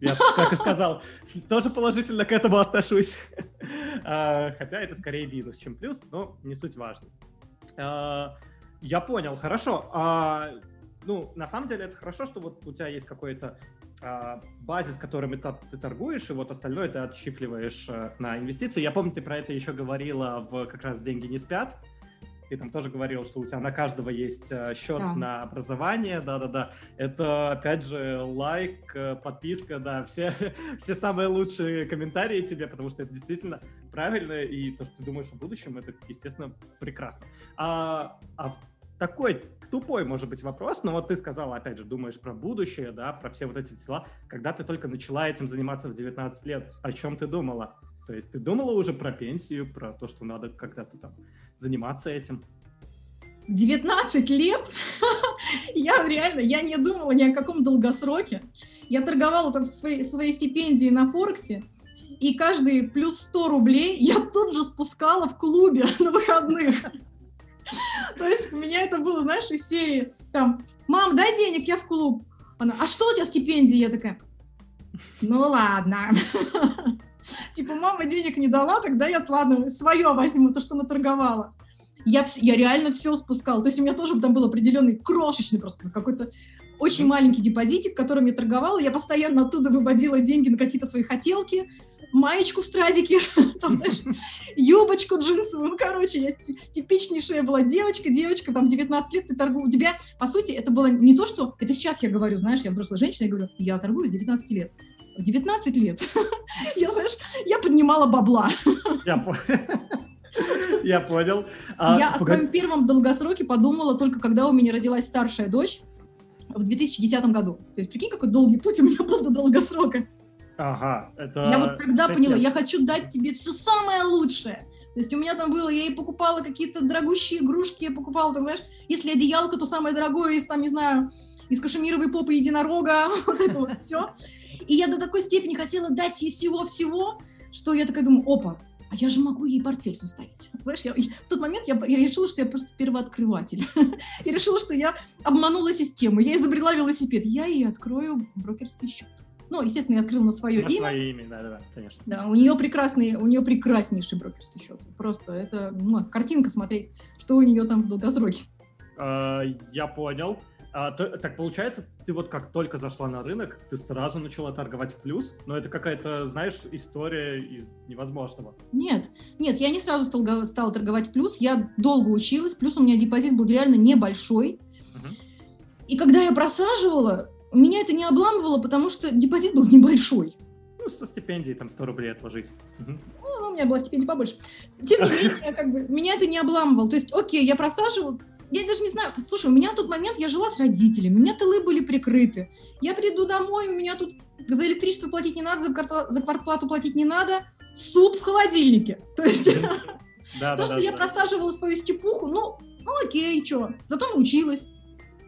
я, как и сказал, тоже положительно к этому отношусь, хотя это скорее минус, чем плюс, но не суть важно. Я понял, хорошо. Ну, на самом деле это хорошо, что вот у тебя есть какой-то а, базис, которым ты, ты торгуешь, и вот остальное ты отщипливаешь а, на инвестиции. Я помню, ты про это еще говорила в как раз «Деньги не спят». Ты там тоже говорил, что у тебя на каждого есть счет да. на образование, да-да-да. Это, опять же, лайк, подписка, да, все, все самые лучшие комментарии тебе, потому что это действительно правильно, и то, что ты думаешь о будущем, это, естественно, прекрасно. А, а такой тупой, может быть, вопрос, но вот ты сказала, опять же, думаешь про будущее, да, про все вот эти дела. Когда ты только начала этим заниматься в девятнадцать лет, о чем ты думала? То есть ты думала уже про пенсию, про то, что надо когда-то там заниматься этим? В девятнадцать лет? Я реально, я не думала ни о каком долгосроке. Я торговала там свои, свои стипендии на Форексе, и каждые плюс сто рублей я тут же спускала в клубе на выходных. То есть у меня это было, знаешь, из серии там «Мам, дай денег, я в клуб». Она «А что у тебя стипендии?» Я такая «Ну ладно». Типа «Мама денег не дала, тогда я, ладно, свое возьму, то, что наторговала». Я, я реально все спускала. То есть у меня тоже там был определенный крошечный просто какой-то очень маленький депозитик, которым я торговала. Я постоянно оттуда выводила деньги на какие-то свои хотелки, маечку в стразике, там, знаешь, юбочку джинсовую. Ну, короче, я типичнейшая была девочка, девочка, там, в девятнадцать лет ты торгуешь. У тебя, по сути, это было не то, что... Это сейчас я говорю, знаешь, я взрослая женщина, я говорю, я торгую с девятнадцати лет. В девятнадцать лет я, знаешь, я поднимала бабла. Я понял. Я о своем первом долгосроке подумала только когда у меня родилась старшая дочь в две тысячи десятом году. То есть, прикинь, какой долгий путь у меня был до долгосрока. Ага, это... Я вот тогда поняла, я хочу дать тебе все самое лучшее. То есть у меня там было, я ей покупала какие-то дорогущие игрушки, я покупала, там, знаешь, если одеялка, то самое дорогое из, там, не знаю, из кашемировой попы единорога, вот это вот все. И я до такой степени хотела дать ей всего-всего, что я такая думаю, опа, а я же могу ей портфель составить. Знаешь, я, я, в тот момент я, я решила, что я просто первооткрыватель. Я решила, что я обманула систему, я изобрела велосипед, я ей открою брокерский счет. Ну, естественно, я открыла на свое на имя. На свое имя, да-да-да, конечно. Да, у нее прекрасный, у нее прекраснейший брокерский счет. Просто это ну, картинка смотреть, что у нее там в долгосроке. А, я понял. А, то, так получается, ты вот как только зашла на рынок, ты сразу начала торговать в плюс, но это какая-то, знаешь, история из невозможного. Нет, нет, я не сразу стала, стала торговать в плюс, я долго училась, плюс у меня депозит был реально небольшой, И когда я просаживала, меня это не обламывало, потому что депозит был небольшой. Ну, со стипендией там сто рублей отложить. Угу. Ну, у меня была стипендия побольше. Тем не менее, как бы, меня это не обламывало. То есть, окей, я просаживала. Я даже не знаю, слушай, у меня в тот момент я жила с родителями, у меня тылы были прикрыты. Я приду домой, у меня тут за электричество платить не надо, за, квартал, за квартплату платить не надо, суп в холодильнике. То есть, то, что я просаживала свою скипуху, ну, окей, что, зато научилась.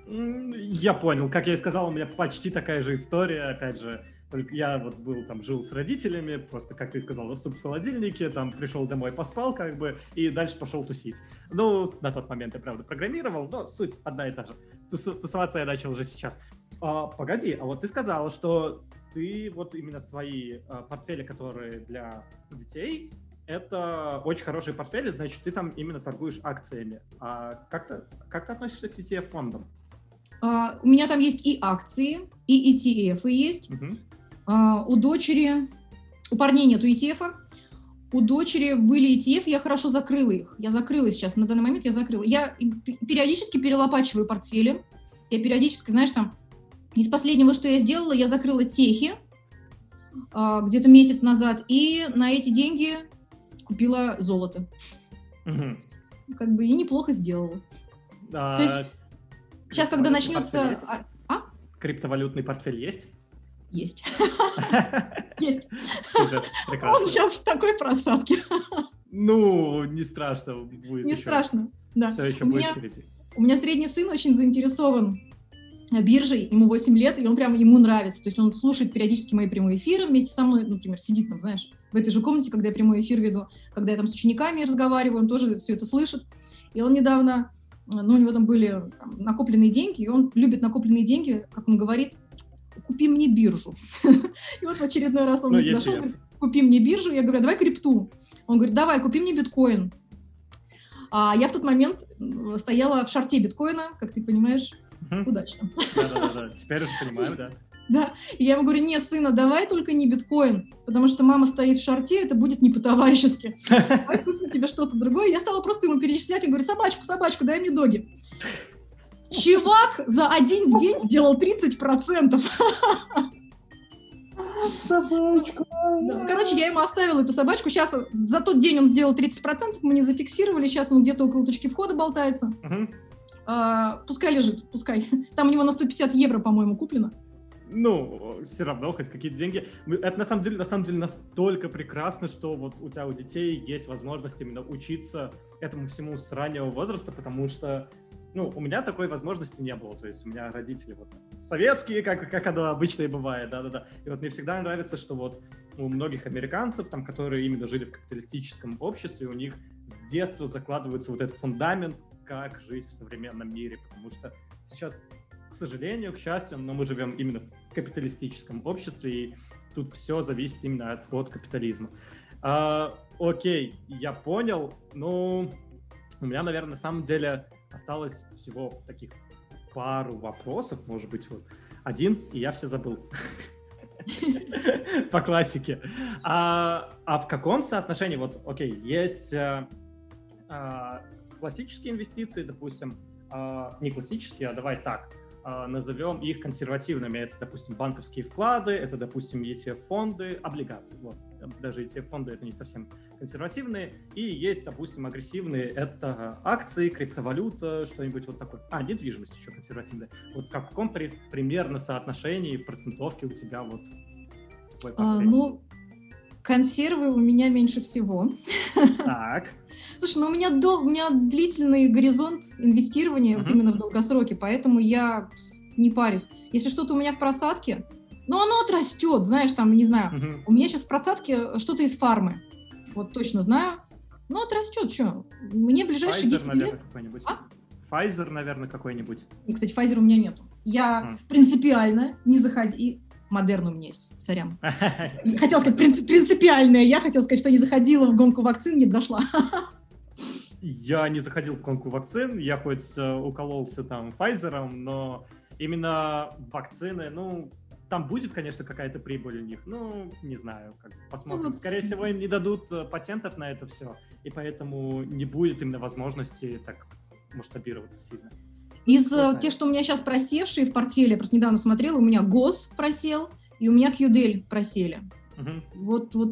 Я понял, как я и сказал, у меня почти такая же история, опять же. Только я вот был там, жил с родителями, просто, как ты сказал, суп в холодильнике, там, пришел домой, поспал, как бы, и дальше пошел тусить. Ну, на тот момент я, правда, программировал, но суть одна и та же. Тус- тусоваться я начал уже сейчас. А, погоди, а вот ты сказала, что ты вот именно свои а, портфели, которые для детей, это очень хорошие портфели, значит, ты там именно торгуешь акциями. А как ты, как ты относишься к и ти эф-фондам? А, у меня там есть и акции, и и ти эф-ы есть. Угу. Uh, у дочери, у парней нету и ти эф-а, у дочери были и ти эф, я хорошо закрыла их, я закрыла сейчас, на данный момент я закрыла. Я периодически перелопачиваю портфели, я периодически, знаешь, там, из последнего, что я сделала, я закрыла техи uh, где-то месяц назад, и на эти деньги купила золото. Uh-huh. Как бы и неплохо сделала. Uh-huh. То есть сейчас, когда начнется... А? А? Криптовалютный портфель есть? Есть. Есть. Он сейчас в такой просадке. Ну, не страшно будет. Не страшно, да. Все еще будет впереди. У меня средний сын очень заинтересован биржей, ему восемь лет, и он прям, ему нравится. То есть он слушает периодически мои прямые эфиры вместе со мной, например, сидит там, знаешь, в этой же комнате, когда я прямой эфир веду, когда я там с учениками разговариваю, он тоже все это слышит. И он недавно, ну, у него там были накопленные деньги, и он любит накопленные деньги, как он говорит, купи мне биржу. И вот в очередной раз он мне подошел, говорит, купи мне биржу. Я говорю, давай крипту. Он говорит, давай, купи мне биткоин. А я в тот момент стояла в шорте биткоина, как ты понимаешь, удачно. Да-да-да, теперь уже понимаю, да. Да, и я ему говорю, нет, сына, давай только не биткоин, потому что мама стоит в шорте, это будет не по-товарищески. Давай купим тебе что-то другое. Я стала просто ему перечислять, и говорю, собачку, собачку, дай мне доги. Чувак за один день сделал тридцать процентов. Собачка. Да. Короче, я ему оставила эту собачку. Сейчас за тот день он сделал тридцать процентов, мы не зафиксировали. Сейчас он где-то около точки входа болтается. Угу. А, пускай лежит, пускай. Там у него на сто пятьдесят евро, по-моему, куплено. Ну, все равно, хоть какие-то деньги. Это на самом деле, на самом деле настолько прекрасно, что вот у тебя, у детей есть возможность именно учиться этому всему с раннего возраста, потому что ну, у меня такой возможности не было, то есть у меня родители вот советские, как, как оно обычно и бывает, да-да-да. И вот мне всегда нравится, что вот у многих американцев, там, которые именно жили в капиталистическом обществе, у них с детства закладывается вот этот фундамент, как жить в современном мире, потому что сейчас, к сожалению, к счастью, но мы живем именно в капиталистическом обществе, и тут все зависит именно от, от капитализма. А, окей, я понял, ну, у меня, наверное, на самом деле... Осталось всего таких пару вопросов, может быть, вот один, и я все забыл. По классике. А в каком соотношении, вот, окей, есть классические инвестиции, допустим, не классические, а давай так, назовем их консервативными. Это, допустим, банковские вклады, это, допустим, и ти эф-фонды, облигации. Вот. Даже и ти эф-фонды — это не совсем консервативные. И есть, допустим, агрессивные — это акции, криптовалюта, что-нибудь вот такое. А, недвижимость еще консервативная. Вот в каком при, примерно соотношении в процентовке у тебя вот твой портфель? А, ну, консервы у меня меньше всего. Так. Слушай, ну у меня, дол- у меня длительный горизонт инвестирования, mm-hmm. вот именно в долгосроке, поэтому я не парюсь. Если что-то у меня в просадке, но оно отрастет, знаешь, там, не знаю, uh-huh. у меня сейчас в просадке что-то из фармы, вот точно знаю, но отрастет, что, мне ближайшие Pfizer, десять наверное, лет... какой-нибудь. А? Pfizer, наверное, какой-нибудь. И, кстати, Pfizer у меня нету. Я uh-huh. принципиально не заходила, Moderna у меня есть, сорян. Хотела сказать принцип... принципиальная, я хотела сказать, что не заходила в гонку вакцин, нет, зашла. Я не заходил в гонку вакцин, я хоть укололся там Pfizer, но именно вакцины, ну... Там будет, конечно, какая-то прибыль у них, ну, не знаю, как, посмотрим. Скорее всего, им не дадут патентов на это все, и поэтому не будет именно возможности так масштабироваться сильно. Из тех, что у меня сейчас просевшие в портфеле, я просто недавно смотрела, у меня ГОС просел, и у меня Кьюдель просели. Uh-huh. Вот, вот,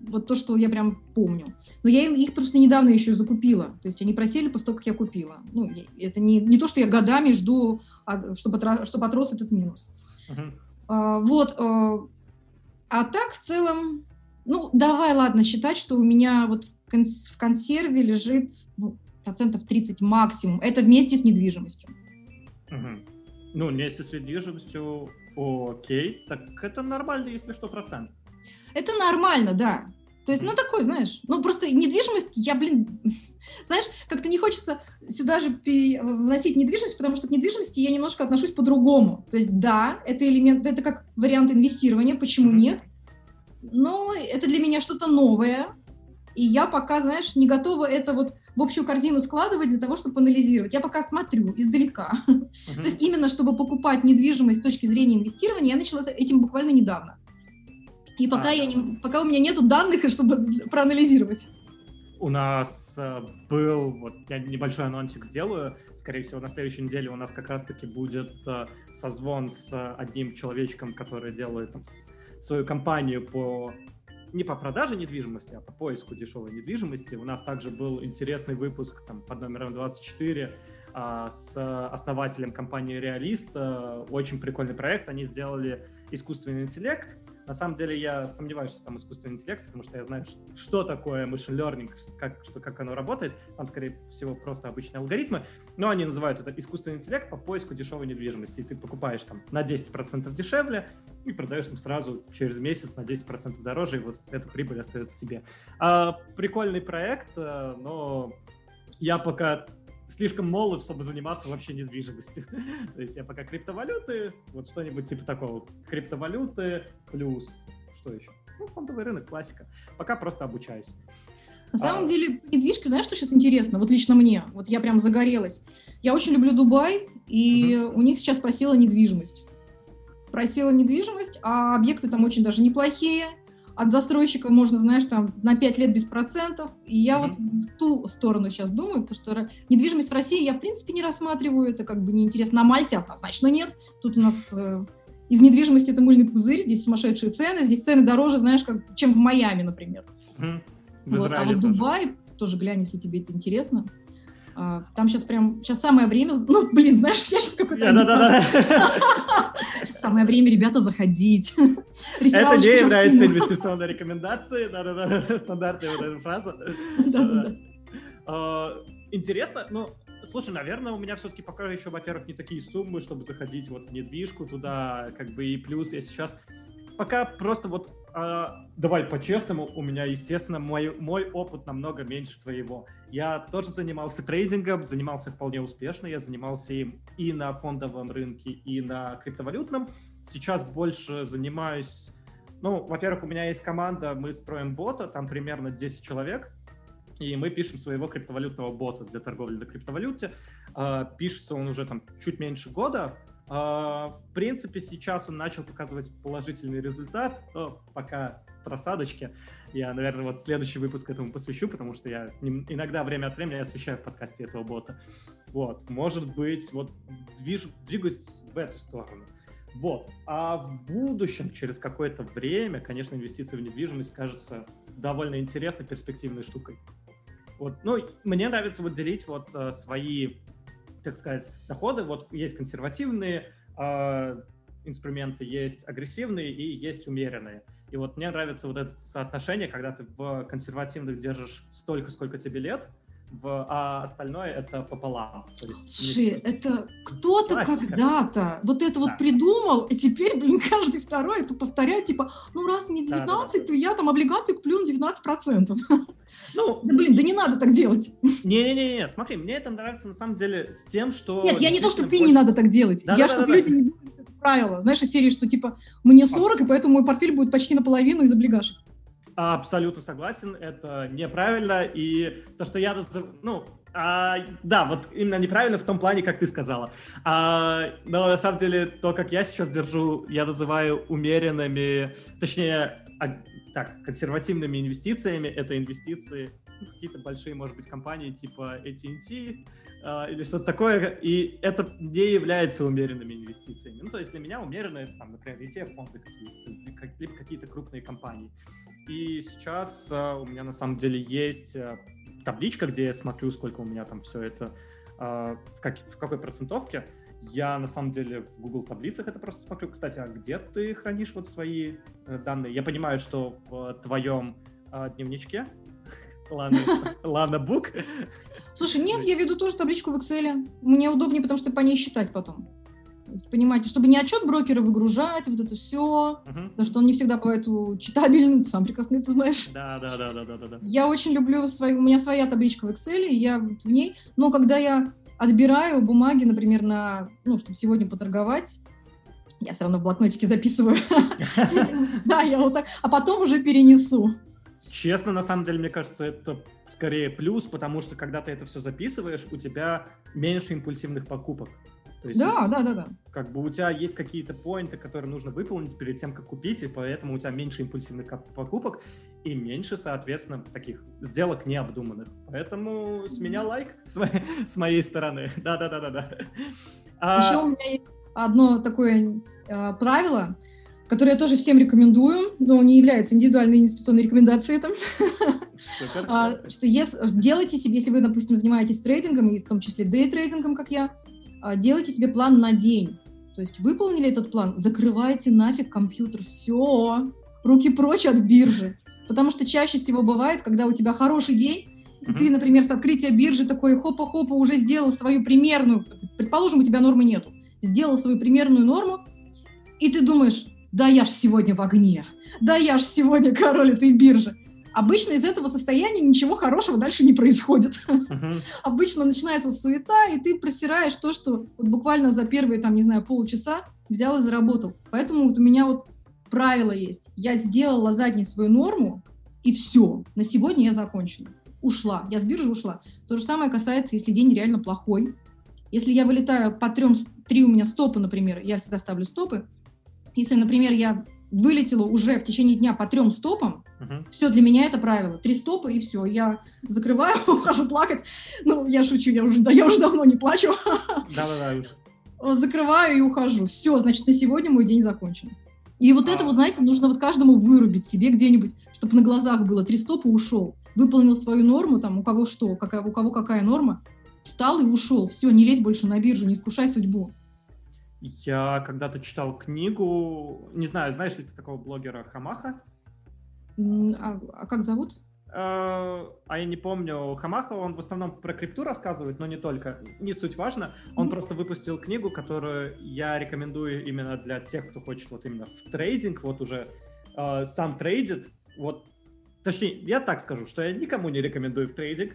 вот то, что я прям помню. Но я их просто недавно еще закупила. То есть они просели после того, как я купила. Ну, это не, не то, что я годами жду, а, чтобы, отра, чтобы отрос этот минус. Uh-huh. А, вот. А, а так, в целом, ну, давай, ладно, считать, что у меня вот в, конс, в консерве лежит... Ну, процентов тридцать максимум. Это вместе с недвижимостью. Угу. Ну, вместе с недвижимостью, окей. Так это нормально, если что, процент. Это нормально, да. То есть, ну, такой, знаешь, ну, просто недвижимость, я, блин, знаешь, как-то не хочется сюда же вносить недвижимость, потому что к недвижимости я немножко отношусь по-другому. То есть, да, это элемент, это как вариант инвестирования, почему угу. нет? Но это для меня что-то новое. И я пока, знаешь, не готова это вот в общую корзину складывать для того, чтобы анализировать. Я пока смотрю издалека. Uh-huh. То есть именно, чтобы покупать недвижимость с точки зрения инвестирования, я начала с этим буквально недавно. И пока, uh-huh. я не, пока у меня нету данных, чтобы проанализировать. У нас был, вот я небольшой анонсик сделаю, скорее всего, на следующей неделе у нас как раз-таки будет созвон с одним человечком, который делает там свою компанию по... не по продаже недвижимости, а по поиску дешевой недвижимости. У нас также был интересный выпуск там, под номером двадцать четыре а, с основателем компании «Реалист». А, очень прикольный проект. Они сделали искусственный интеллект. На самом деле я сомневаюсь, что там искусственный интеллект, потому что я знаю, что такое machine learning, как, что, как оно работает. Там, скорее всего, просто обычные алгоритмы. Но они называют это искусственный интеллект по поиску дешевой недвижимости. И ты покупаешь там на десять процентов дешевле и продаешь там сразу через месяц на десять процентов дороже, и вот эта прибыль остается тебе. А, прикольный проект, но я пока слишком молод, чтобы заниматься вообще недвижимостью. То есть я пока криптовалюты, вот что-нибудь типа такого. Криптовалюты плюс, что еще? Ну, фондовый рынок, классика. Пока просто обучаюсь. На самом а... деле, недвижки, знаешь, что сейчас интересно? Вот лично мне, вот я прям загорелась. Я очень люблю Дубай, и угу. у них сейчас просела недвижимость. Просела недвижимость, а объекты там очень даже неплохие. От застройщика можно, знаешь, там на пять лет без процентов. И я mm-hmm. вот в ту сторону сейчас думаю, потому что недвижимость в России я, в принципе, не рассматриваю. Это как бы неинтересно. На Мальте однозначно нет. Тут у нас э, из недвижимости это мыльный пузырь. Здесь сумасшедшие цены. Здесь цены дороже, знаешь, как, чем в Майами, например. Mm-hmm. В вот. А вот Дубай, тоже. тоже глянь, если тебе это интересно. Там сейчас прям, сейчас самое время, ну, блин, знаешь, я сейчас какой-то... Да-да-да. Самое время, ребята, заходить. Это не является инвестиционной рекомендацией, да-да-да, стандартная вот эта фраза. Да-да-да. Интересно, ну, слушай, наверное, у меня все-таки пока еще, во-первых, не такие суммы, чтобы заходить вот в недвижку туда, как бы, и плюс я сейчас пока просто вот... А, давай по-честному, у меня, естественно, мой, мой опыт намного меньше твоего. Я тоже занимался трейдингом, занимался вполне успешно, я занимался им и на фондовом рынке, и на криптовалютном. Сейчас больше занимаюсь... Ну, во-первых, у меня есть команда, мы строим бота, там примерно десять человек, и мы пишем своего криптовалютного бота для торговли на криптовалюте. А, пишется он уже там чуть меньше года. Uh, в принципе, сейчас он начал показывать положительный результат, но пока просадочки. Я, наверное, вот следующий выпуск этому посвящу, потому что я не, иногда время от времени я освещаю в подкасте этого бота. Вот, может быть, вот движ, двигаюсь в эту сторону. Вот, а в будущем, через какое-то время, конечно, инвестиции в недвижимость кажутся довольно интересной, перспективной штукой. Вот, ну, мне нравится вот делить вот uh, свои... так сказать, доходы. Вот есть консервативные э, инструменты, есть агрессивные и есть умеренные. И вот мне нравится вот это соотношение, когда ты в консервативных держишь столько, сколько тебе лет, в, а остальное это пополам. То есть, Слушай, есть... это кто-то Классика. когда-то вот это да. вот придумал, и теперь, блин, каждый второй это повторяет, типа, ну раз мне девятнадцать, да, да, да. то я там облигацию куплю на девятнадцать процентов. Ну, да, блин, да не надо так делать. Не-не-не, смотри, мне это нравится на самом деле с тем, что... Нет, я не то, что ты больше... не надо так делать, да, я, да, чтобы да, люди да. не думали, это правило, знаешь, из серии, что типа, мне сорок, и поэтому мой портфель будет почти наполовину из облигашек. Абсолютно согласен, это неправильно, и то, что я называю, ну, а, да, вот именно неправильно в том плане, как ты сказала, а, но на самом деле то, как я сейчас держу, я называю умеренными, точнее, а, так, консервативными инвестициями, это инвестиции какие-то большие, может быть, компании типа эй ти энд ти э, или что-то такое, и это не является умеренными инвестициями. Ну, то есть для меня умеренные, там, например, и ти эф-фонды какие-то, либо какие-то крупные компании. И сейчас э, у меня на самом деле есть э, табличка, где я смотрю, сколько у меня там все это, э, в, как, в какой процентовке. Я, на самом деле, в Google таблицах это просто смотрю. Кстати, а где ты хранишь вот свои э, данные? Я понимаю, что в э, твоем э, дневничке LanaBook. Слушай, нет, я веду тоже табличку в Excel. Мне удобнее, потому что по ней считать потом. То есть, понимаете, чтобы не отчет брокера выгружать, вот это все, uh-huh. потому что он не всегда бывает читабельным, ты сам прекрасно это знаешь. Да, да, да, да, да, да. Я очень люблю свои, у меня своя табличка в Excel, и я в ней, но когда я отбираю бумаги, например, на, ну, чтобы сегодня поторговать, я все равно в блокнотике записываю. Да, я вот так, а потом уже перенесу. Честно, на самом деле, мне кажется, это скорее плюс, потому что когда ты это все записываешь, у тебя меньше импульсивных покупок. То есть, да, да, да, да. Как бы у тебя есть какие-то поинты, которые нужно выполнить перед тем, как купить, и поэтому у тебя меньше импульсивных покупок и меньше, соответственно, таких сделок необдуманных. Поэтому с меня лайк с, с моей стороны. Да, да, да, да, да. Еще у меня есть одно такое а, правило, которое я тоже всем рекомендую, но не является индивидуальной инвестиционной рекомендацией там. Что делайте себе, если вы, допустим, занимаетесь трейдингом, и в том числе дейтрейдингом, как я, делайте себе план на день. То есть выполнили этот план, закрывайте нафиг компьютер, все, руки прочь от биржи. Потому что чаще всего бывает, когда у тебя хороший день, и ты, например, с открытия биржи такой хопа-хопа уже сделал свою примерную, предположим, у тебя нормы нету, сделал свою примерную норму, и ты думаешь, да я ж сегодня в огне, да я ж сегодня король этой биржи. Обычно из этого состояния ничего хорошего дальше не происходит. Uh-huh. Обычно начинается суета, и ты просираешь то, что вот буквально за первые, там, не знаю, полчаса взял и заработал. Поэтому вот у меня вот правило есть. Я сделала задней свою норму, и все. На сегодня я закончила. Ушла. Я с биржи ушла. То же самое касается, если день реально плохой. Если я вылетаю по трем, три у меня стопы, например, я всегда ставлю стопы. Если, например, я вылетела уже в течение дня по трем стопам, uh-huh. все, для меня это правило. Три стопа, и все. Я закрываю, ухожу плакать. Ну, я шучу, я уже, да, я уже давно не плачу. Да-да-да. Закрываю и ухожу. Все, значит, на сегодня мой день закончен. И вот это, вот, знаете, нужно вот каждому вырубить себе где-нибудь, чтобы на глазах было. Три стопа, ушел. Выполнил свою норму, там, у кого что, какая, у кого какая норма. Встал и ушел. Все, не лезь больше на биржу, не искушай судьбу. Я когда-то читал книгу, не знаю, знаешь ли ты такого блогера Хамаха? А, а как зовут? А, а я не помню. Хамаха, он в основном про крипту рассказывает, но не только. Не суть важно. Он mm-hmm. просто выпустил книгу, которую я рекомендую именно для тех, кто хочет вот именно в трейдинг, вот уже э, сам трейдит. Вот, точнее, я так скажу, что я никому не рекомендую в трейдинг.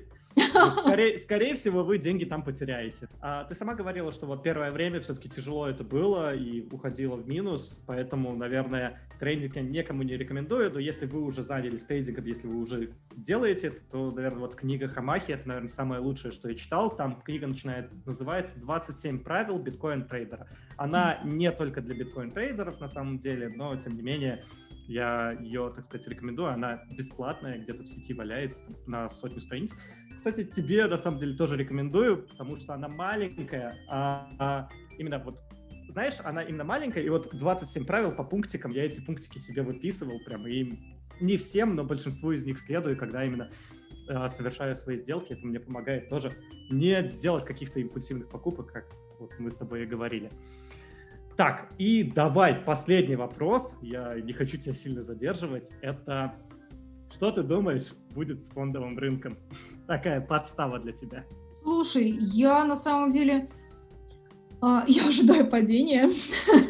Скорее, скорее всего, вы деньги там потеряете. А ты сама говорила, что вот первое время все-таки тяжело это было и уходило в минус, поэтому, наверное, трейдинг я никому не рекомендую, но если вы уже занялись трейдингом, если вы уже делаете это, то, наверное, вот книга Хамахи, это, наверное, самое лучшее, что я читал. Там книга начинает, называется «двадцать семь правил биткоин-трейдера». Она не только для биткоин-трейдеров, на самом деле, но, тем не менее, я ее, так сказать, рекомендую. Она бесплатная, где-то в сети валяется там, на сотню страниц. Кстати, тебе, на самом деле, тоже рекомендую, потому что она маленькая. А, а, именно вот, знаешь, она именно маленькая. И вот двадцать семь правил по пунктикам. Я эти пунктики себе выписывал прямо. И не всем, но большинству из них следую, когда именно а, совершаю свои сделки. Это мне помогает тоже не сделать каких-то импульсивных покупок, как вот мы с тобой и говорили. Так, и давай последний вопрос, я не хочу тебя сильно задерживать, это что ты думаешь будет с фондовым рынком? Такая подстава для тебя. Слушай, я на самом деле, а, я ожидаю падения.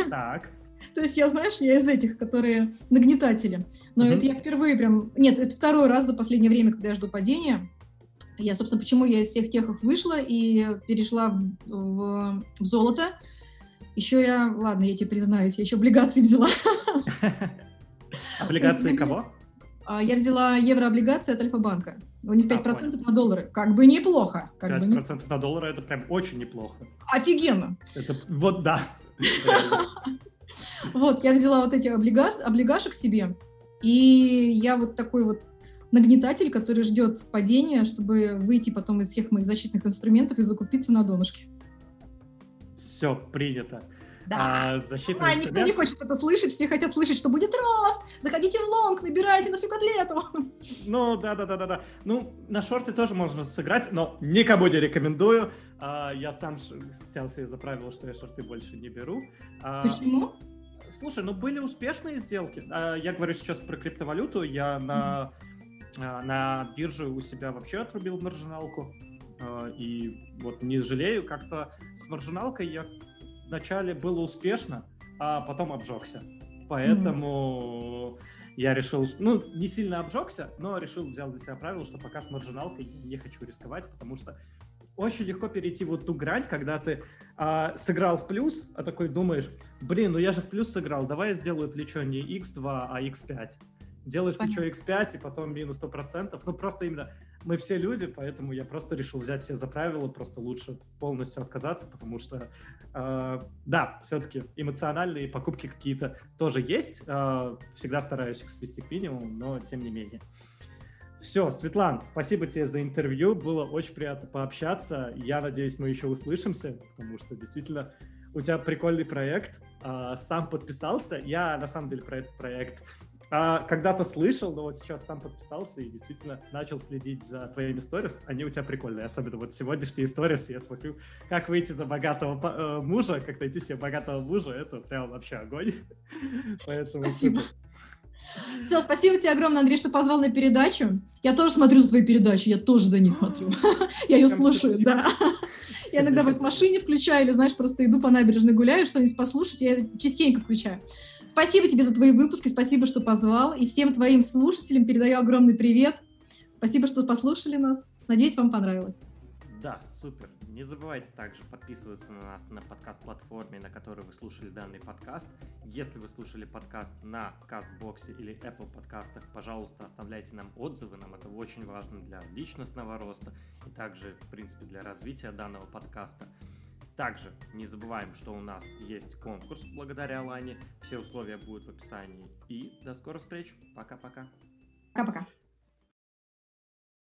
Так. То есть я, знаешь, я из этих, которые нагнетатели, но это я впервые прям, нет, это второй раз за последнее время, когда я жду падения. Я, собственно, почему я из всех техов вышла и перешла в, в, в золото. Еще я, ладно, я тебе признаюсь, я еще облигации взяла. Облигации кого? Я взяла еврооблигации от Альфа-банка. У них пять процентов на доллары. Как бы неплохо. пять процентов на доллары, это прям очень неплохо. Офигенно. Вот, да. Вот, я взяла вот эти облигашек себе, и я вот такой вот нагнетатель, который ждет падения, чтобы выйти потом из всех моих защитных инструментов и закупиться на донышке. Все, принято. Да, а, защитный а, инструмент... никто не хочет это слышать, все хотят слышать, что будет рост, заходите в лонг, набирайте на всю котлету. Ну, да-да-да-да. Ну, на шорте тоже можно сыграть, но никому не рекомендую. А, я сам сел себе за правило, что я шорты больше не беру. А... Почему? Слушай, ну были успешные сделки. А, я говорю сейчас про криптовалюту, я на, mm-hmm. а, на бирже у себя вообще отрубил маржиналку. А, и вот не жалею, как-то с маржиналкой я... Вначале было успешно, а потом обжегся. Поэтому mm-hmm. я решил, ну, не сильно обжегся, но решил, взял для себя правило, что пока с маржиналкой не хочу рисковать, потому что очень легко перейти вот ту грань, когда ты а, сыграл в плюс, а такой думаешь, блин, ну я же в плюс сыграл, давай я сделаю плечо не икс два, а икс пять. Делаешь плечо икс пять и потом минус сто процентов. Ну, просто именно мы все люди, поэтому я просто решил взять себе за правило, просто лучше полностью отказаться, потому что, э, да, все-таки эмоциональные покупки какие-то тоже есть. Э, всегда стараюсь их свести к минимуму, но тем не менее. Все, Светлан, спасибо тебе за интервью. Было очень приятно пообщаться. Я надеюсь, мы еще услышимся, потому что действительно у тебя прикольный проект. Э, сам подписался. Я, на самом деле, про этот проект... А, когда-то слышал, но вот сейчас сам подписался и действительно начал следить за твоими сторис. Они у тебя прикольные, особенно вот сегодняшние сторис. Я смотрю, как выйти за богатого э, мужа, как найти себе богатого мужа. Это прям вообще огонь. Поэтому спасибо. Супер. Все, спасибо тебе огромное, Андрей, что позвал на передачу. Я тоже смотрю за твои передачи, я тоже за ней смотрю. Я ее слушаю, да. Я иногда в машине включаю или, знаешь, просто иду по набережной гуляю, что-нибудь послушать, я частенько включаю. Спасибо тебе за твои выпуски, спасибо, что позвал. И всем твоим слушателям передаю огромный привет. Спасибо, что послушали нас. Надеюсь, вам понравилось. Да, супер. Не забывайте также подписываться на нас на подкаст-платформе, на которой вы слушали данный подкаст. Если вы слушали подкаст на Кастбоксе или Apple подкастах, пожалуйста, оставляйте нам отзывы. Нам это очень важно для личностного роста и также, в принципе, для развития данного подкаста. Также не забываем, что у нас есть конкурс благодаря Лане. Все условия будут в описании. И до скорых встреч. Пока-пока. Пока-пока.